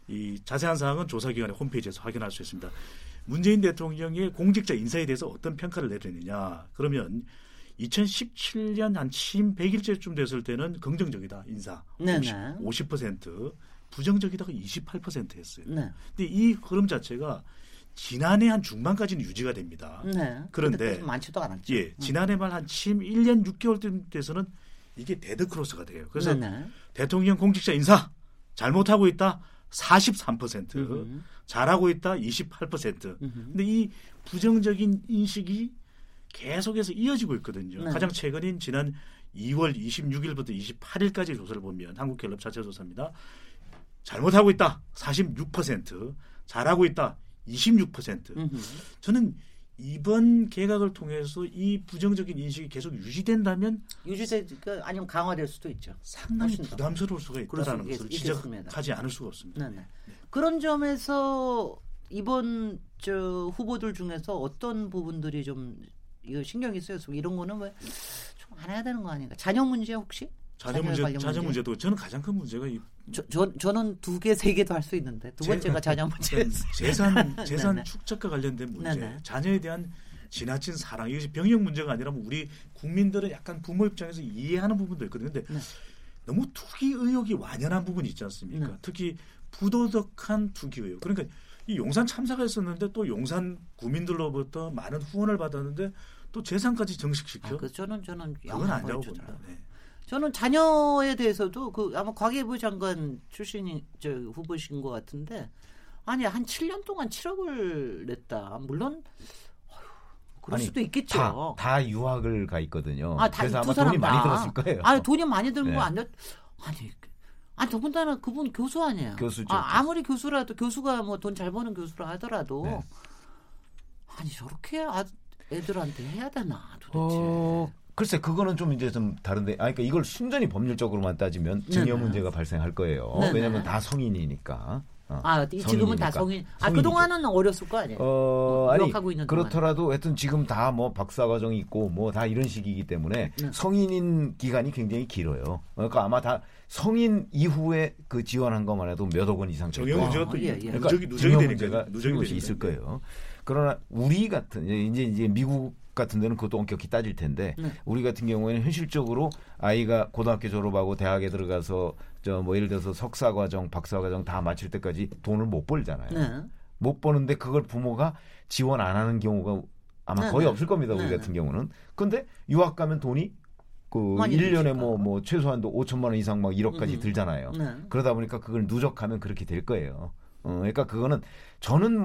이 자세한 사항은 조사기관의 홈페이지에서 확인할 수 있습니다. 문재인 대통령의 공직자 인사에 대해서 어떤 평가를 내리느냐 그러면 2017년 한 취임 100일째쯤 됐을 때는 긍정적이다 인사 50% 부정적이다가 28%였어요. 네. 근데 이 흐름 자체가 지난해 한 중반까지는 유지가 됩니다. 네. 그런데 많지도 않았죠. 예, 지난해 말 한 취임 1년 6개월쯤 돼서는 이게 데드크로스가 돼요. 그래서 네네. 대통령 공직자 인사 잘못하고 있다 43% 잘하고 있다 28% 근데 이 부정적인 인식이 계속해서 이어지고 있거든요. 네. 가장 최근인 지난 2월 26일부터 28일까지 조사를 보면 한국갤럽 자체 조사입니다. 잘못하고 있다 46% 잘하고 있다 26% 저는 이번 개각을 통해서 이 부정적인 인식이 계속 유지된다면 유지되니까 아니면 강화될 수도 있죠. 상당히 부담스러울 수가 있다라는 것을 지적하지 않을 수가 없습니다. 네네. 네. 그런 점에서 이번 저 후보들 중에서 어떤 부분들이 좀 이거 신경이 쓰여서 이런 거는 왜 좀 안 해야 되는 거 아닌가? 자녀 문제 혹시? 자녀 문제도 저는 가장 큰 문제가 이 저는 2개, 3개도 할 수 있는데 두 번째가 자녀 문제. 재산 네네. 축적과 관련된 문제. 네네. 자녀에 대한 지나친 사랑. 이것이 병역 문제가 아니라 우리 국민들은 약간 부모 입장에서 이해하는 부분도 있거든요. 근데 네. 너무 투기 의혹이 완연한 부분이 있지 않습니까? 네. 특히 부도덕한 투기 의혹. 그러니까 이 용산 참사가 있었는데 또 용산 구민들로부터 많은 후원을 받았는데 또 재산까지 정식시켜. 저는 그건 아니라고 봅니다. 네. 저는 자녀에 대해서도 아마 과기부 장관 출신이 후보신 것 같은데 아니 한 7년 동안 7억을 냈다. 물론 그럴 수도 있겠죠. 다 유학을 가 있거든요. 그래서 아마 돈이 많이 들었을 거예요. 돈이 많이 들은 거 아니야? 아니 더군다나 그분 교수 아니에요. 교수죠. 아무리 교수라도 교수가 뭐 돈 잘 버는 교수라 하더라도 네. 아니 저렇게 애들한테 해야 되나 도대체. 글쎄 그거는 좀 이제 좀 다른데. 그러니까 이걸 순전히 법률적으로만 따지면 증여 문제가 발생할 거예요. 네네. 왜냐하면 다 성인이니까. 지금은 다 성인. 그동안은 어렸을 거 아니에요. 유학하고 있는 그렇더라도 동안. 하여튼 지금 다 뭐 박사과정이 있고 뭐 다 이런 시기이기 때문에 네. 성인인 기간이 굉장히 길어요. 그러니까 아마 다 성인 이후에 그 지원한 것만 해도 몇억 원 이상 정도. 문제가 또 그러니까 누적이 되니까 누적이 것이 있을 거예요. 그러나 우리 같은 이제 미국 같은 데는 그것도 엄격히 따질 텐데 네. 우리 같은 경우에는 현실적으로 아이가 고등학교 졸업하고 대학에 들어가서 뭐 예를 들어서 석사 과정, 박사 과정 다 마칠 때까지 돈을 못 벌잖아요. 네. 못 버는데 그걸 부모가 지원 안 하는 경우가 아마 거의 없을 겁니다. 우리 같은 경우는. 근데 유학 가면 돈이 그 1년에 뭐 최소한도 5천만 원 이상 막 1억까지 들잖아요. 네. 그러다 보니까 그걸 누적하면 그렇게 될 거예요. 그러니까 그거는 저는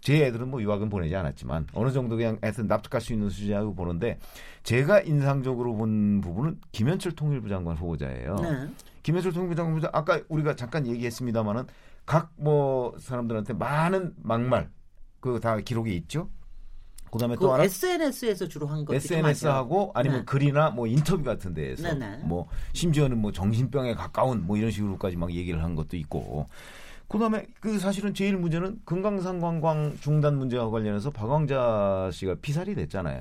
제 애들은 뭐 유학은 보내지 않았지만 어느 정도 그냥 애들 납득할 수 있는 수준이라고 보는데, 제가 인상적으로 본 부분은 김현철 통일부 장관 후보자예요. 네. 김현철 통일부 장관 후보자 아까 우리가 잠깐 얘기했습니다마는 각 뭐 사람들한테 많은 막말 그 다 기록이 있죠. 그다음에 또 하나 SNS에서 주로 한 것들, SNS하고 아니면 네. 글이나 뭐 인터뷰 같은 데에서 네. 뭐 심지어는 뭐 정신병에 가까운 뭐 이런 식으로까지 막 얘기를 한 것도 있고. 그다음에 그 사실은 제일 문제는 금강산 관광 중단 문제와 관련해서 박왕자 씨가 피살이 됐잖아요.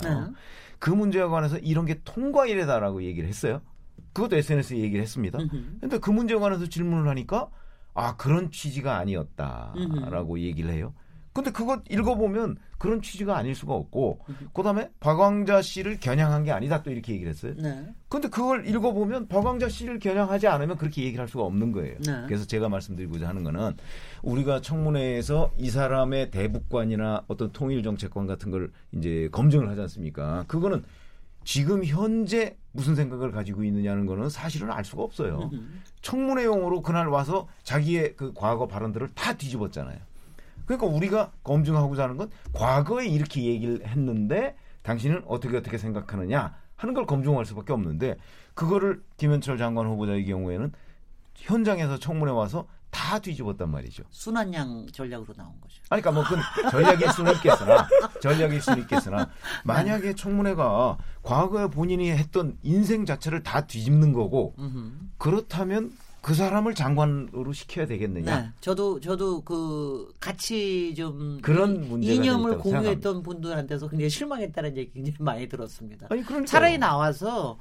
그 문제와 관해서 이런 게 통과이래다라고 얘기를 했어요. 그것도 SNS에 얘기를 했습니다. 그런데 그 문제와 관해서 질문을 하니까 아 그런 취지가 아니었다라고 얘기를 해요. 근데 그것 읽어보면 그런 취지가 아닐 수가 없고, 그다음에 박왕자 씨를 겨냥한 게 아니다 또 이렇게 얘기를 했어요. 네. 근데 그걸 읽어보면 박왕자 씨를 겨냥하지 않으면 그렇게 얘기를 할 수가 없는 거예요. 네. 그래서 제가 말씀드리고자 하는 거는 우리가 청문회에서 이 사람의 대북관이나 어떤 통일정책관 같은 걸 이제 검증을 하지 않습니까? 그거는 지금 현재 무슨 생각을 가지고 있느냐는 거는 사실은 알 수가 없어요. 청문회용으로 그날 와서 자기의 그 과거 발언들을 다 뒤집었잖아요. 그러니까 우리가 검증하고자 하는 건 과거에 이렇게 얘기를 했는데 당신은 어떻게 생각하느냐 하는 걸 검증할 수밖에 없는데, 그거를 김현철 장관 후보자의 경우에는 현장에서 청문회 와서 다 뒤집었단 말이죠. 순환량 전략으로 나온 거죠. 아니, 그러니까 뭐 그건 전략일 수는 있겠으나 만약에 청문회가 과거에 본인이 했던 인생 자체를 다 뒤집는 거고 그렇다면 그 사람을 장관으로 시켜야 되겠느냐. 네, 저도 그 같이 좀 그런 이념을 공유했던 생각합니다. 분들한테서 굉장히 실망했다는 얘기 굉장히 많이 들었습니다. 아니, 차라리 나와서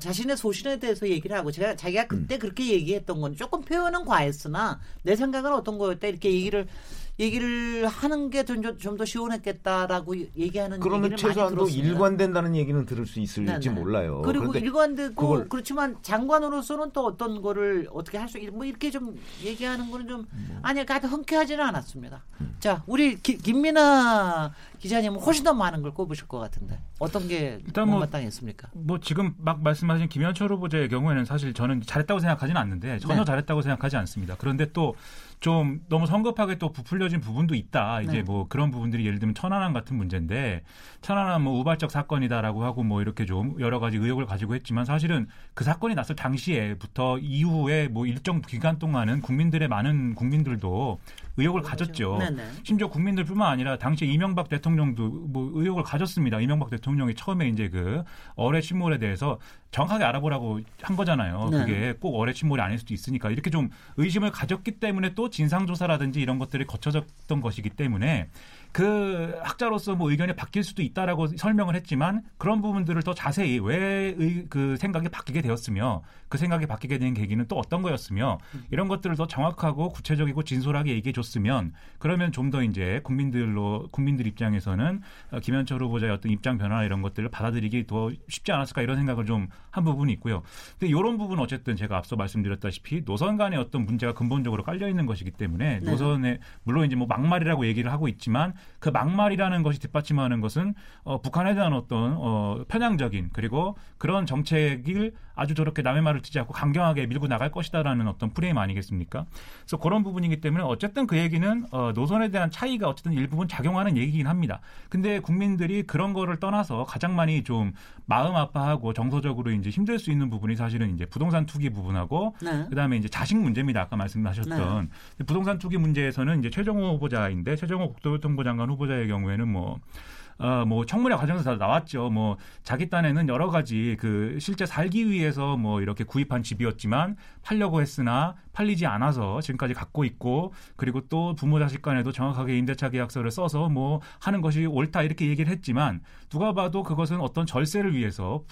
자신의 소신에 대해서 얘기를 하고, 자기가 그때 그렇게 얘기했던 건 조금 표현은 과했으나 내 생각은 어떤 거였다 이렇게 얘기를 하는 게 좀 더 시원했겠다라고 얘기하는 그러면 얘기를 많이 들었습니다. 그러면 최소한도 일관된다는 얘기는 들을 수 있을지 네네. 몰라요. 그리고 일관되고 그렇지만 장관으로서는 또 어떤 거를 어떻게 할 수 뭐 이렇게 좀 얘기하는 거는 좀 아니 아주 흔쾌하지는 않았습니다. 자, 우리 김미나 기자님은 훨씬 더 많은 걸 꼽으실 것 같은데 어떤 게 마땅했습니까? 뭐 지금 막 말씀하신 김현철 후보자의 경우에는 사실 저는 잘했다고 생각하지는 않는데 전혀 네. 잘했다고 생각하지 않습니다. 그런데 또 좀 너무 성급하게 또 부풀려진 부분도 있다. 이제 네. 뭐 그런 부분들이 예를 들면 천안함 같은 문제인데, 천안함 뭐 우발적 사건이다라고 하고 뭐 이렇게 좀 여러 가지 의혹을 가지고 했지만 사실은 그 사건이 났을 당시에부터 이후에 뭐 일정 기간 동안은 많은 국민들도 의혹을 가졌죠. 네네. 심지어 국민들뿐만 아니라 당시 이명박 대통령도 뭐 의혹을 가졌습니다. 이명박 대통령이 처음에 이제 그 어뢰 침몰에 대해서 정확하게 알아보라고 한 거잖아요. 네. 그게 꼭 어뢰 침몰이 아닐 수도 있으니까 이렇게 좀 의심을 가졌기 때문에 또 진상조사라든지 이런 것들이 거쳐졌던 것이기 때문에 그 학자로서 뭐 의견이 바뀔 수도 있다라고 설명을 했지만 그런 부분들을 더 자세히 왜 그 생각이 바뀌게 되었으며 그 생각이 바뀌게 된 계기는 또 어떤 거였으며 이런 것들을 더 정확하고 구체적이고 진솔하게 얘기해 줬으면, 그러면 좀 더 이제 국민들 입장에서는 김현철 후보자의 어떤 입장 변화 이런 것들을 받아들이기 더 쉽지 않았을까 이런 생각을 좀 한 부분이 있고요. 근데 이런 부분 어쨌든 제가 앞서 말씀드렸다시피 노선 간의 어떤 문제가 근본적으로 깔려 있는 것이기 때문에 네. 노선에 물론 이제 뭐 막말이라고 얘기를 하고 있지만 그 막말이라는 것이 뒷받침하는 것은 북한에 대한 어떤 편향적인 그리고 그런 정책을 아주 저렇게 남의 말을 듣지 않고 강경하게 밀고 나갈 것이다라는 어떤 프레임 아니겠습니까? 그래서 그런 부분이기 때문에 어쨌든 그 얘기는 노선에 대한 차이가 어쨌든 일부분 작용하는 얘기긴 합니다. 근데 국민들이 그런 거를 떠나서 가장 많이 좀 마음 아파하고 정서적으로 이제 힘들 수 있는 부분이 사실은 이제 부동산 투기 부분하고 네. 그다음에 이제 자식 문제입니다. 아까 말씀하셨던 네. 부동산 투기 문제에서는 이제 최정호 후보자인데, 최정호 국토교통부 장관 후보자의 경우에는 뭐 청문회 과정에서 다 나왔죠. 뭐 자기 딴에는 여러 가지 그 실제 살기 위해서 뭐 이렇게 구입한 집이었지만 팔려고 했으나 팔리지 않아서 지금까지 갖고 있고, 그리고 또 부모 자식 간에도 정확하게 임대차 계약서를 써서 뭐 하는 것이 옳다 이렇게 얘기를 했지만 누가 봐도 그것은 어떤 절세를 위해서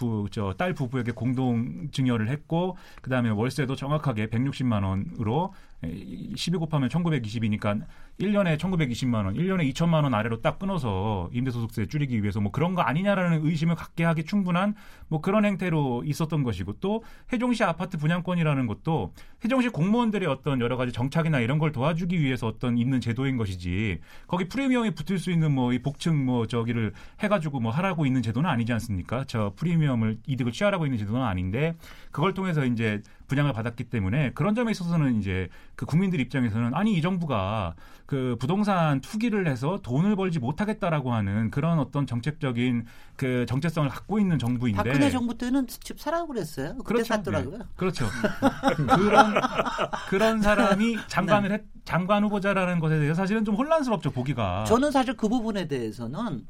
딸 부부에게 공동 증여를 했고, 그다음에 월세도 정확하게 160만 원으로 12 곱하면 1920이니까 1년에 1920만 원, 1년에 2천만 원 아래로 딱 끊어서 임대소득세 줄이기 위해서 뭐 그런 거 아니냐라는 의심을 갖게 하기 충분한 뭐 그런 행태로 있었던 것이고, 또 세종시 아파트 분양권이라는 것도 세종시 공무원들의 어떤 여러 가지 정착이나 이런 걸 도와주기 위해서 어떤 있는 제도인 것이지 거기 프리미엄이 붙을 수 있는 뭐 이 복층 뭐 저기를 해가지고 뭐 하라고 있는 제도는 아니지 않습니까? 저 프리미엄을 이득을 취하라고 있는 제도는 아닌데 그걸 통해서 이제 분양을 받았기 때문에 그런 점에 있어서는 이제 그 국민들 입장에서는 아니 이 정부가 그 부동산 투기를 해서 돈을 벌지 못하겠다라고 하는 그런 어떤 정책적인 그 정체성을 갖고 있는 정부인데 박근혜 정부 때는 집 사라고 그랬어요. 그때 그렇죠. 샀더라고요. 네. 그렇죠. 그런 사람이 장관을 장관 후보자라는 것에 대해서 사실은 좀 혼란스럽죠 보기가. 저는 사실 그 부분에 대해서는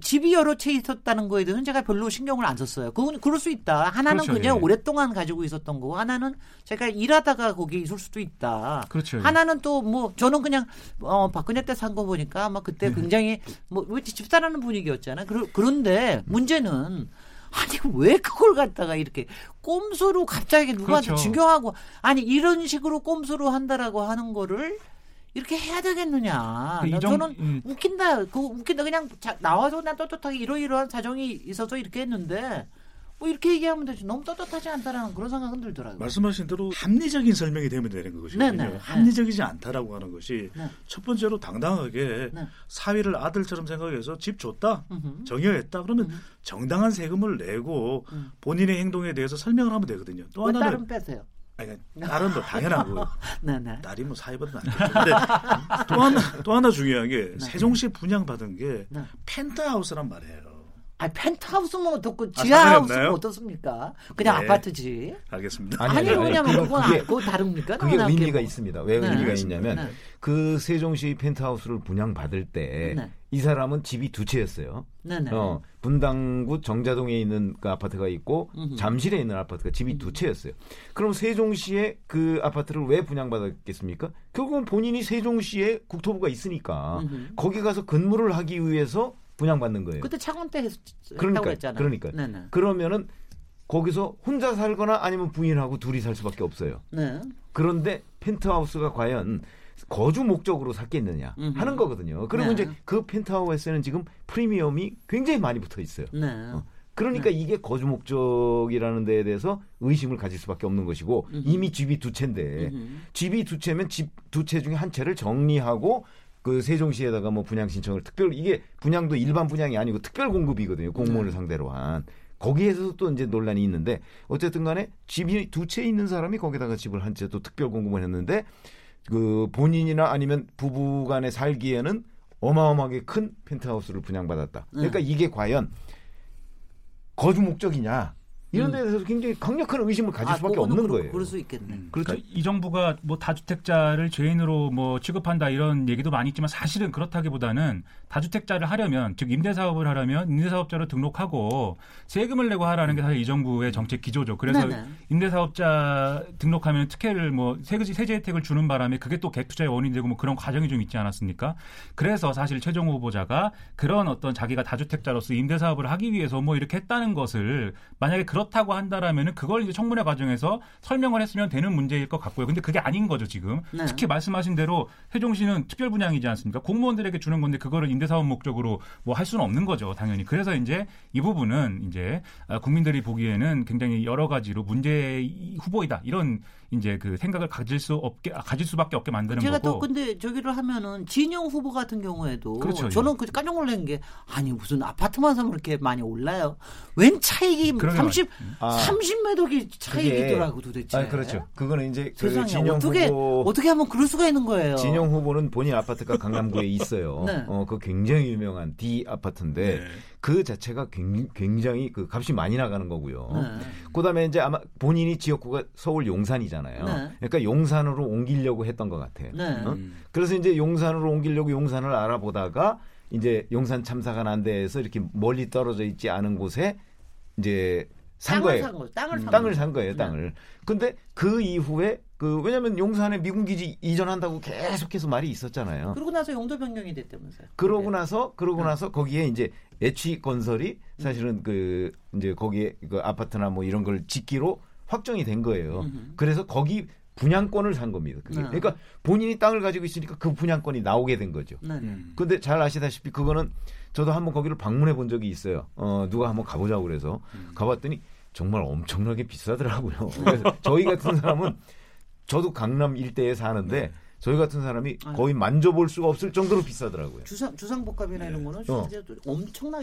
집이 여러 채 있었다는 거에 대해서는 제가 별로 신경을 안 썼어요. 그건 그럴 수 있다. 하나는 그렇죠, 그냥 예. 오랫동안 가지고 있었던 거고 하나는 제가 일하다가 거기에 있을 수도 있다. 그렇죠. 하나는 또 뭐 저는 그냥 박근혜 때 산 거 보니까 아마 그때 굉장히 뭐 집사라는 분위기였잖아요. 그런데 문제는 아니 왜 그걸 갖다가 이렇게 꼼수로 갑자기 누구한테 그렇죠. 증여하고 아니 이런 식으로 꼼수로 한다라고 하는 거를 이렇게 해야 되겠느냐. 저는 웃긴다. 그거 웃긴다. 그냥 나와서 난 떳떳하게 이러이러한 사정이 있어서 이렇게 했는데 뭐 이렇게 얘기하면 되지. 너무 떳떳하지 않다라는 그런 생각은 들더라고요. 말씀하신 대로 합리적인 설명이 되면 되는 것이거든요. 네네. 합리적이지 않다라고 하는 것이 네. 첫 번째로 당당하게 네. 사위를 아들처럼 생각해서 집 줬다. 음흠. 정여했다. 그러면 정당한 세금을 내고 본인의 행동에 대해서 설명을 하면 되거든요. 또 하나는 딸은 빼세요. 아니, 딸은 뭐 당연한 거예요. 네. 딸이 뭐 사회보다는 안 되죠. 근데 또 하나 중요한 게 세종시에 분양받은 게 펜트하우스란 말이에요. 아 펜트하우스면 어떻고 지하하우스면 어떻습니까? 그냥 네. 아파트지. 알겠습니다. 아니 뭐냐면 그건 다릅니까? 그게 의미가 있습니다. 왜 네. 의미가 있냐면 네. 그 세종시 펜트하우스를 분양받을 때 네. 이 사람은 집이 두 채였어요. 네네. 분당구 정자동에 있는 그 아파트가 있고 음흠. 잠실에 있는 아파트가 집이 두 채였어요. 그럼 세종시에 그 아파트를 왜 분양받았겠습니까? 결국은 본인이 세종시에 국토부가 있으니까 거기 가서 근무를 하기 위해서 분양받는 거예요. 그때 차관때 했다고 했잖아요. 그러니까. 그러면은 거기서 혼자 살거나 아니면 부인하고 둘이 살 수밖에 없어요. 네. 그런데 펜트하우스가 과연 거주 목적으로 샀겠느냐 하는 거거든요. 그리고 네. 이제 그 펜트하우스에는 지금 프리미엄이 굉장히 많이 붙어 있어요. 네. 그러니까 네. 이게 거주 목적이라는 데에 대해서 의심을 가질 수밖에 없는 것이고 이미 집이 두 채인데 집이 두 채면 집 두 채 중에 한 채를 정리하고 그 세종시에다가 뭐 분양 신청을 특별 이게 분양도 일반 분양이 아니고 특별 공급이거든요. 공무원을 상대로 한. 거기에서도 또 이제 논란이 있는데 어쨌든 간에 집이 두 채 있는 사람이 거기다가 집을 한 채 또 특별 공급을 했는데 그 본인이나 아니면 부부 간에 살기에는 어마어마하게 큰 펜트하우스를 분양받았다. 그러니까 이게 과연 거주 목적이냐. 이런 데 대해서 굉장히 강력한 의심을 가질 수밖에 없는 거예요. 그럴 수 있겠네. 그렇죠. 그러니까 이 정부가 뭐 다주택자를 죄인으로 뭐 취급한다 이런 얘기도 많이 있지만 사실은 그렇다기보다는 다주택자를 하려면 즉 임대사업을 하려면 임대사업자로 등록하고 세금을 내고 하라는 게 사실 이 정부의 정책 기조죠. 그래서 네네. 임대사업자 등록하면 특혜를 뭐 세제 혜택을 주는 바람에 그게 또 갭투자의 원인이 되고 뭐 그런 과정이 좀 있지 않았습니까? 그래서 사실 최정호 후보자가 그런 어떤 자기가 다주택자로서 임대사업을 하기 위해서 뭐 이렇게 했다는 것을 만약에 그렇다고 한다라면은 그걸 이제 청문회 과정에서 설명을 했으면 되는 문제일 것 같고요. 근데 그게 아닌 거죠 지금. 네. 특히 말씀하신 대로 세종시는 특별 분양이지 않습니까? 공무원들에게 주는 건데 그거를 임대사업 목적으로 뭐 할 수는 없는 거죠 당연히. 그래서 이제 이 부분은 이제 국민들이 보기에는 굉장히 여러 가지로 문제 후보이다 이런 이제 그 생각을 가질 수밖에 없게 만드는 제가 거고. 제가 또 근데 저기를 하면은 진영 후보 같은 경우에도 그렇죠, 저는 예. 그 깜짝 놀란 게 아니 무슨 아파트만 사면 이렇게 많이 올라요? 웬 차익이 30매덕이 차이더라고 도대체. 아, 그렇죠. 그거는 이제 그 진영 후보 어떻게 하면 그럴 수가 있는 거예요. 진영 후보는 본인 아파트가 강남구에 있어요. 네. 그 굉장히 유명한 D 아파트인데 네. 그 자체가 굉장히 그 값이 많이 나가는 거고요. 네. 그다음에 이제 아마 본인이 지역구가 서울 용산이잖아요. 네. 그러니까 용산으로 옮기려고 했던 것 같아요. 네. 그래서 이제 용산으로 옮기려고 용산을 알아보다가 이제 용산 참사가 난 데에서 이렇게 멀리 떨어져 있지 않은 곳에 이제 산 거예요. 땅을 산 거예요. 땅을. 근데 그 이후에 왜냐하면 용산에 미군기지 이전한다고 계속해서 말이 있었잖아요. 그러고 나서 용도 변경이 됐다면서요. 그러고 나서 거기에 이제 H 건설이 사실은 그 이제 거기에 그 아파트나 뭐 이런 걸 짓기로 확정이 된 거예요. 그래서 거기 분양권을 산 겁니다. 그러니까 본인이 땅을 가지고 있으니까 그 분양권이 나오게 된 거죠. 근데 잘 아시다시피 그거는 저도 한번 거기를 방문해 본 적이 있어요. 누가 한번 가보자고 그래서 가봤더니 정말 엄청나게 비싸더라고요. 그래서 저희 같은 사람은 저도 강남 일대에 사는데 저희 같은 사람이 거의 만져볼 수가 없을 정도로 비싸더라고요. 주상복합이나 이런 거는 진짜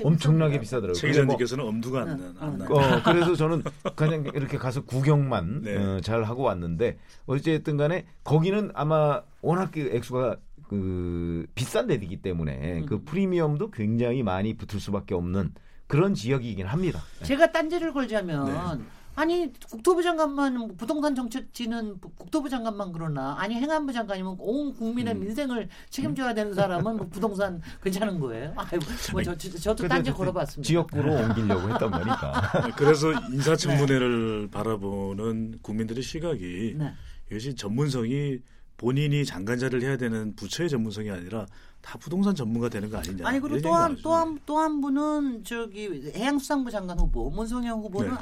엄청나게 비싸더라고요. 최 기자님께서는 엄두가 안 나요. 그래서 저는 그냥 이렇게 가서 구경만 잘 하고 왔는데 어쨌든 간에 거기는 아마 워낙 액수가 그 비싼 데이기 때문에 그 프리미엄도 굉장히 많이 붙을 수밖에 없는 그런 지역이긴 합니다. 제가 딴지를 걸자면 아니 국토부 장관만 부동산 정책지는 국토부 장관만 그러나 아니 행안부 장관이면 온 국민의 민생을 책임져야 되는 사람은 뭐 부동산 괜찮은 거예요? 저도 딴지 걸어봤습니다. 지역구로 옮기려고 했단 말이다. 그래서 인사청문회를 바라보는 국민들의 시각이 이것이 전문성이 본인이 장관 자리를 해야 되는 부처의 전문성이 아니라 다 부동산 전문가 되는 거 아니냐. 아니 그리고 또 한 분은 저기 해양수산부 장관 후보 문성현 후보는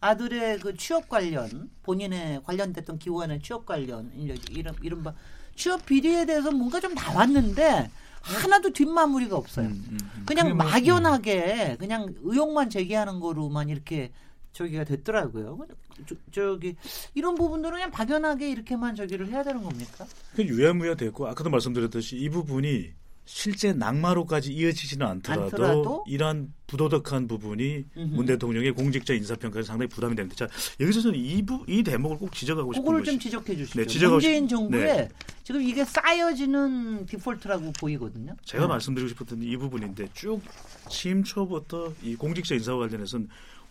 아들의 그 취업 관련 본인의 관련됐던 기관의 취업 관련 이른바 취업 비리에 대해서 뭔가 좀 나왔는데 하나도 뒷마무리가 없어요. 그냥 막연하게 그냥 의혹만 제기하는 거로만 이렇게 저기가 됐더라고요. 저기 이런 부분들은 그냥 박연하게 이렇게만 저기를 해야 되는 겁니까? 유야무야 됐고 아까도 말씀드렸듯이 이 부분이 실제 낙마로까지 이어지지는 않더라도 이러한 부도덕한 부분이 문 대통령의 공직자 인사평가에 상당히 부담이 됩니다. 자, 여기서 저는 이 대목을 꼭 지적하고 싶은 것이 그거를 좀 지적해 주시죠. 문재인 정부에 지금 이게 쌓여지는 디폴트라고 보이거든요. 제가 말씀드리고 싶었던 이 부분인데 쭉 취임 초부터 이 공직자 인사와 관련해서는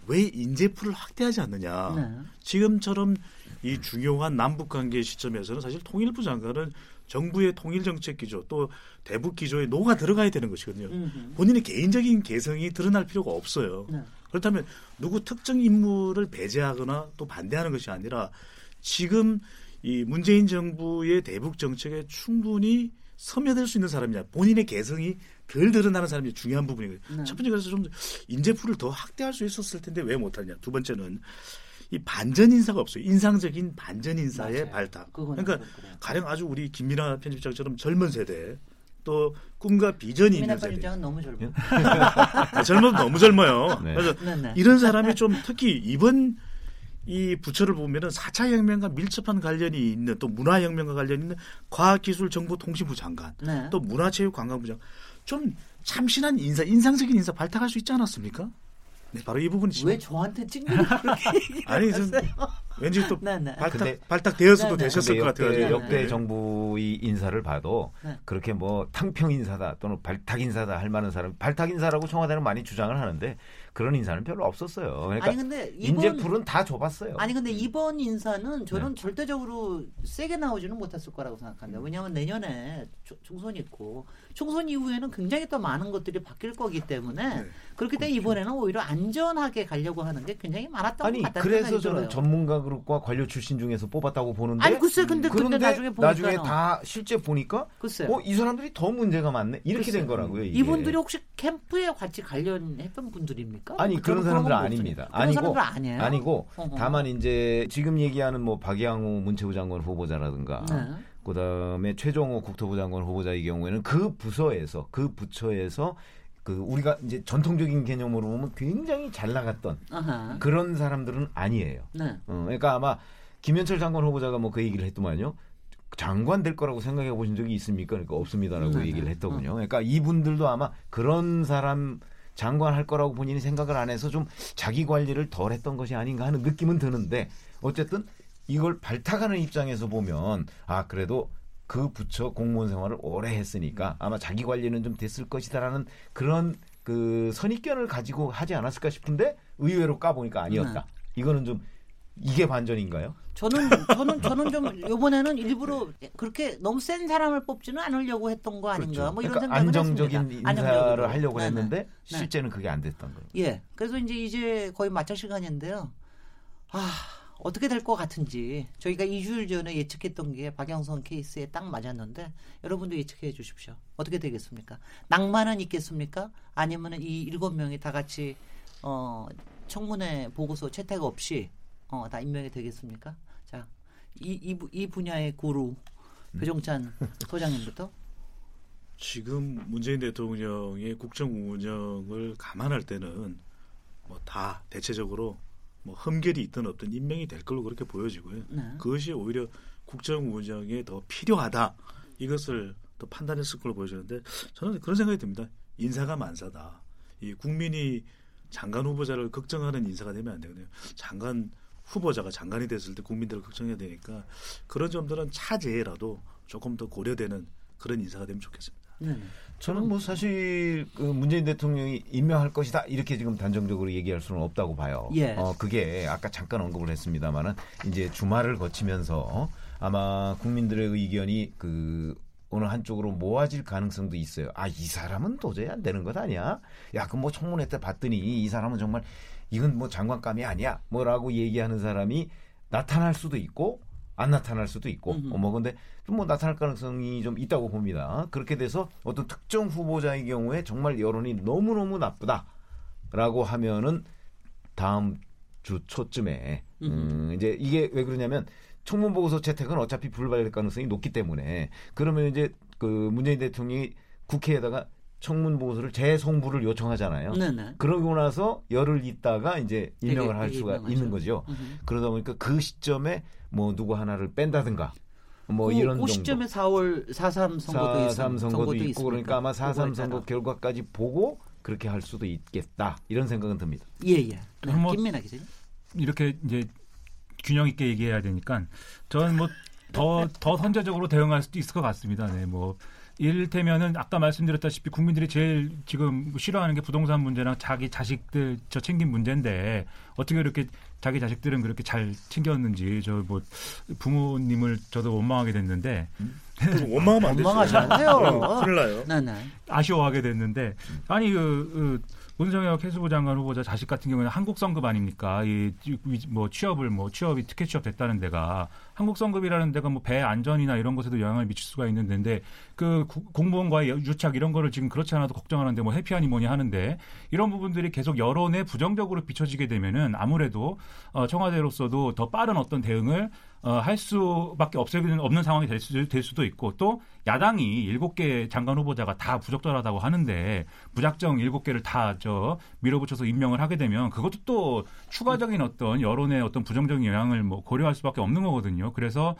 왜 인재풀을 확대하지 않느냐. 지금처럼 이 중요한 남북관계 시점에서는 사실 통일부 장관은 정부의 통일정책기조 또 대북기조에 녹아 들어가야 되는 것이거든요. 본인의 개인적인 개성이 드러날 필요가 없어요. 그렇다면 누구 특정 인물을 배제하거나 또 반대하는 것이 아니라 지금 이 문재인 정부의 대북정책에 충분히 섬여들 수 있는 사람이냐. 본인의 개성이 덜 드러나는 사람이 중요한 부분이거든요. 첫 번째 그래서 좀 인재풀을 더 확대할 수 있었을 텐데 왜 못하냐. 두 번째는 이 반전 인사가 없어요. 인상적인 반전 인사의 발탁. 그러니까 가령 아주 우리 김미나 편집장처럼 젊은 세대 또 꿈과 비전이 있는 세대. 김미나 편집장은 너무 젊어요. 젊어도 너무 젊어요. 그래서 이런 사람이 좀 특히 이번 이 부처를 보면은 4차 혁명과 밀접한 관련이 있는 또 문화혁명과 관련이 있는 과학기술정보통신부 장관 또 문화체육관광부 장관 좀 참신한 인사, 인상적인 인사 발탁할 수 있지 않았습니까? 네, 바로 이 부분이 지금. 왜 저한테 찡그리고 그렇게 얘기를 아니, 왠지 또 발탁되어서도 되셨을 것 같아요. 역대 정부의 인사를 봐도 그렇게 뭐 탕평 인사다 또는 발탁 인사다 할 만한 사람, 발탁 인사라고 청와대는 많이 주장을 하는데 그런 인사는 별로 없었어요. 그러니까 아니 근데 인재풀은 다 줘봤어요. 아니 근데 이번 인사는 저는 절대적으로 세게 나오지는 못했을 거라고 생각합니다. 왜냐하면 내년에 총선이 있고 총선 이후에는 굉장히 또 많은 것들이 바뀔 거기 때문에 그렇기 때문에 이번에는 오히려 안전하게 가려고 하는 게 굉장히 많았던 것 같다는 생각이 들어요. 그래서 저는 전문가 그룹과 관료 출신 중에서 뽑았다고 보는데 아니 글쎄 근데 나중에 다 실제 보니까 이 사람들이 더 문제가 많네 이렇게 된 거라고요. 이게. 이분들이 혹시 캠프에 같이 관련했던 분들입니까? 아니 그런 사람들은 아닙니다. 아니고 다만 이제 지금 얘기하는 뭐 박양우 문체부 장관 후보자라든가 그다음에 최정호 국토부 장관 후보자의 경우에는 그 부처에서 그 우리가 이제 전통적인 개념으로 보면 굉장히 잘 나갔던 그런 사람들은 아니에요. 그러니까 아마 김현철 장관 후보자가 뭐 그 얘기를 했더만요. 장관 될 거라고 생각해 보신 적이 있습니까? 그러니까 없습니다라고 얘기를 했더군요. 그러니까 이분들도 아마 그런 사람 장관 할 거라고 본인이 생각을 안 해서 좀 자기 관리를 덜 했던 것이 아닌가 하는 느낌은 드는데 어쨌든 이걸 발탁하는 입장에서 보면 아 그래도 그 부처 공무원 생활을 오래 했으니까 아마 자기 관리는 좀 됐을 것이다라는 그런 그 선입견을 가지고 하지 않았을까 싶은데 의외로 까보니까 아니었다. 이거는 좀 이게 반전인가요? 저는 좀 이번에는 일부러 그렇게 너무 센 사람을 뽑지는 않으려고 했던 거 아닌가 뭐 이런 그러니까 생각을 했습니다. 안정적인 인사를 하려고 했는데 실제는 그게 안 됐던 거예요. 예, 그래서 이제 거의 마칠 시간인데요. 어떻게 될 것 같은지 저희가 2주일 전에 예측했던 게 박영선 케이스에 딱 맞았는데 여러분도 예측해 주십시오. 어떻게 되겠습니까? 낭만은 있겠습니까? 아니면 이 7명이 다 같이 청문회 보고서 채택 없이 다 임명이 되겠습니까? 자, 이 분야의 고루 배종찬 소장님부터. 지금 문재인 대통령의 국정 운영을 감안할 때는 뭐 다 대체적으로 뭐 흠결이 있든 없든 임명이 될 걸로 그렇게 보여지고요. 네. 그것이 오히려 국정운영에 더 필요하다. 이것을 또 판단했을 걸로 보여지는데 저는 그런 생각이 듭니다. 인사가 만사다. 이 국민이 장관 후보자를 걱정하는 인사가 되면 안 되거든요. 장관 후보자가 장관이 됐을 때 국민들을 걱정해야 되니까 그런 점들은 차제라도 조금 더 고려되는 그런 인사가 되면 좋겠습니다. 네. 저는 뭐 사실 문재인 대통령이 임명할 것이다 이렇게 지금 단정적으로 얘기할 수는 없다고 봐요. 예. 그게 아까 잠깐 언급을 했습니다만은 이제 주말을 거치면서 아마 국민들의 의견이 그 어느 한쪽으로 모아질 가능성도 있어요. 아, 이 사람은 도저히 안 되는 것 아니야? 야, 그 뭐 청문회 때 봤더니 이 사람은 정말 이건 뭐 장관감이 아니야. 뭐라고 얘기하는 사람이 나타날 수도 있고 안 나타날 수도 있고 뭐 근데 좀 뭐 나타날 가능성이 좀 있다고 봅니다. 그렇게 돼서 어떤 특정 후보자의 경우에 정말 여론이 너무너무 나쁘다라고 하면은 다음 주 초쯤에 이제 이게 왜 그러냐면 청문 보고서 채택은 어차피 불발될 가능성이 높기 때문에 그러면 이제 그 문재인 대통령이 국회에다가 청문 보고서를 재송부를 요청하잖아요. 네네. 그러고 나서 열흘 있다가 이제 임명을 할 수가 임명하죠. 있는 거죠. 그러다 보니까 그 시점에 뭐 누구 하나를 뺀다든가 뭐 이런 정도. 그 시점에 4월 4.3 선거도 있고 그러니까 아마 4.3 선거 결과까지 보고 그렇게 할 수도 있겠다. 이런 생각은 듭니다. 예예. 네, 뭐 김민아 기자님. 이렇게 이제 균형 있게 얘기해야 되니까 저는 뭐 더 선제적으로 대응할 수도 있을 것 같습니다. 네, 뭐. 이를테면은 아까 말씀드렸다시피 국민들이 제일 지금 싫어하는 게 부동산 문제랑 자기 자식들 저 챙긴 문제인데 어떻게 이렇게 자기 자식들은 그렇게 잘 챙겼는지 저 뭐 부모님을 저도 원망하게 됐는데 원망하면 안 되죠. 원망하잖아요. 큰일 나요. 아쉬워하게 됐는데 아니 문성현 해수부 장관 후보자 자식 같은 경우는 한국 성급 아닙니까? 이 뭐 취업이 특혜 취업 됐다는 데가 한국 성급이라는 데가 뭐 배 안전이나 이런 것에도 영향을 미칠 수가 있는 데인데 그 공무원과의 유착 이런 거를 지금 그렇지 않아도 걱정하는데 뭐 해피하니 뭐니 하는데 이런 부분들이 계속 여론에 부정적으로 비춰지게 되면은 아무래도 청와대로서도 더 빠른 어떤 대응을 할 수밖에 없는 상황이 될 수도 있고 또 야당이 7개 장관 후보자가 다 부적절하다고 하는데 무작정 7개를 다 밀어붙여서 임명을 하게 되면 그것도 또 추가적인 어떤 여론의 어떤 부정적인 영향을 뭐 고려할 수밖에 없는 거거든요. 그래서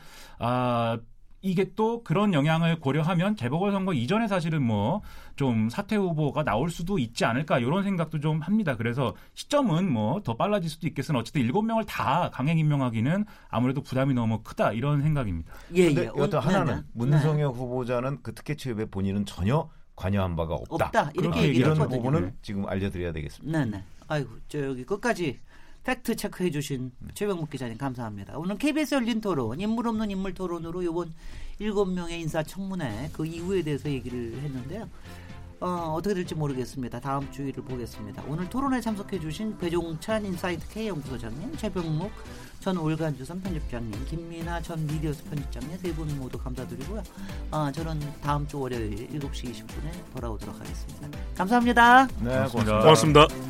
이게 또 그런 영향을 고려하면 재보궐선거 이전에 사실은 뭐 좀 사퇴 후보가 나올 수도 있지 않을까 이런 생각도 좀 합니다. 그래서 시점은 뭐 더 빨라질 수도 있겠으나 어쨌든 7명을 다 강행 임명하기는 아무래도 부담이 너무 크다 이런 생각입니다. 그런데 여튼 하나는 문성현 후보자는 그 특혜 취업에 본인은 전혀 관여한 바가 없다. 이렇게 이런 부분을 지금 알려드려야 되겠습니다. 네네. 아이고 저기 끝까지. 팩트 체크해 주신 최병묵 기자님 감사합니다. 오늘 KBS 열린 토론 인물 없는 인물 토론으로 이번 7명의 인사청문회 그 이후에 대해서 얘기를 했는데요. 어떻게 될지 모르겠습니다. 다음 주의를 보겠습니다. 오늘 토론에 참석해 주신 배종찬 인사이트 K연구소장님, 최병묵 전 월간조선 편집장님, 김미나 전 미디어스 편집장님 세 분 모두 감사드리고요. 저는 다음 주 월요일 7시 20분에 돌아오도록 하겠습니다. 감사합니다. 네, 고맙습니다. 고맙습니다.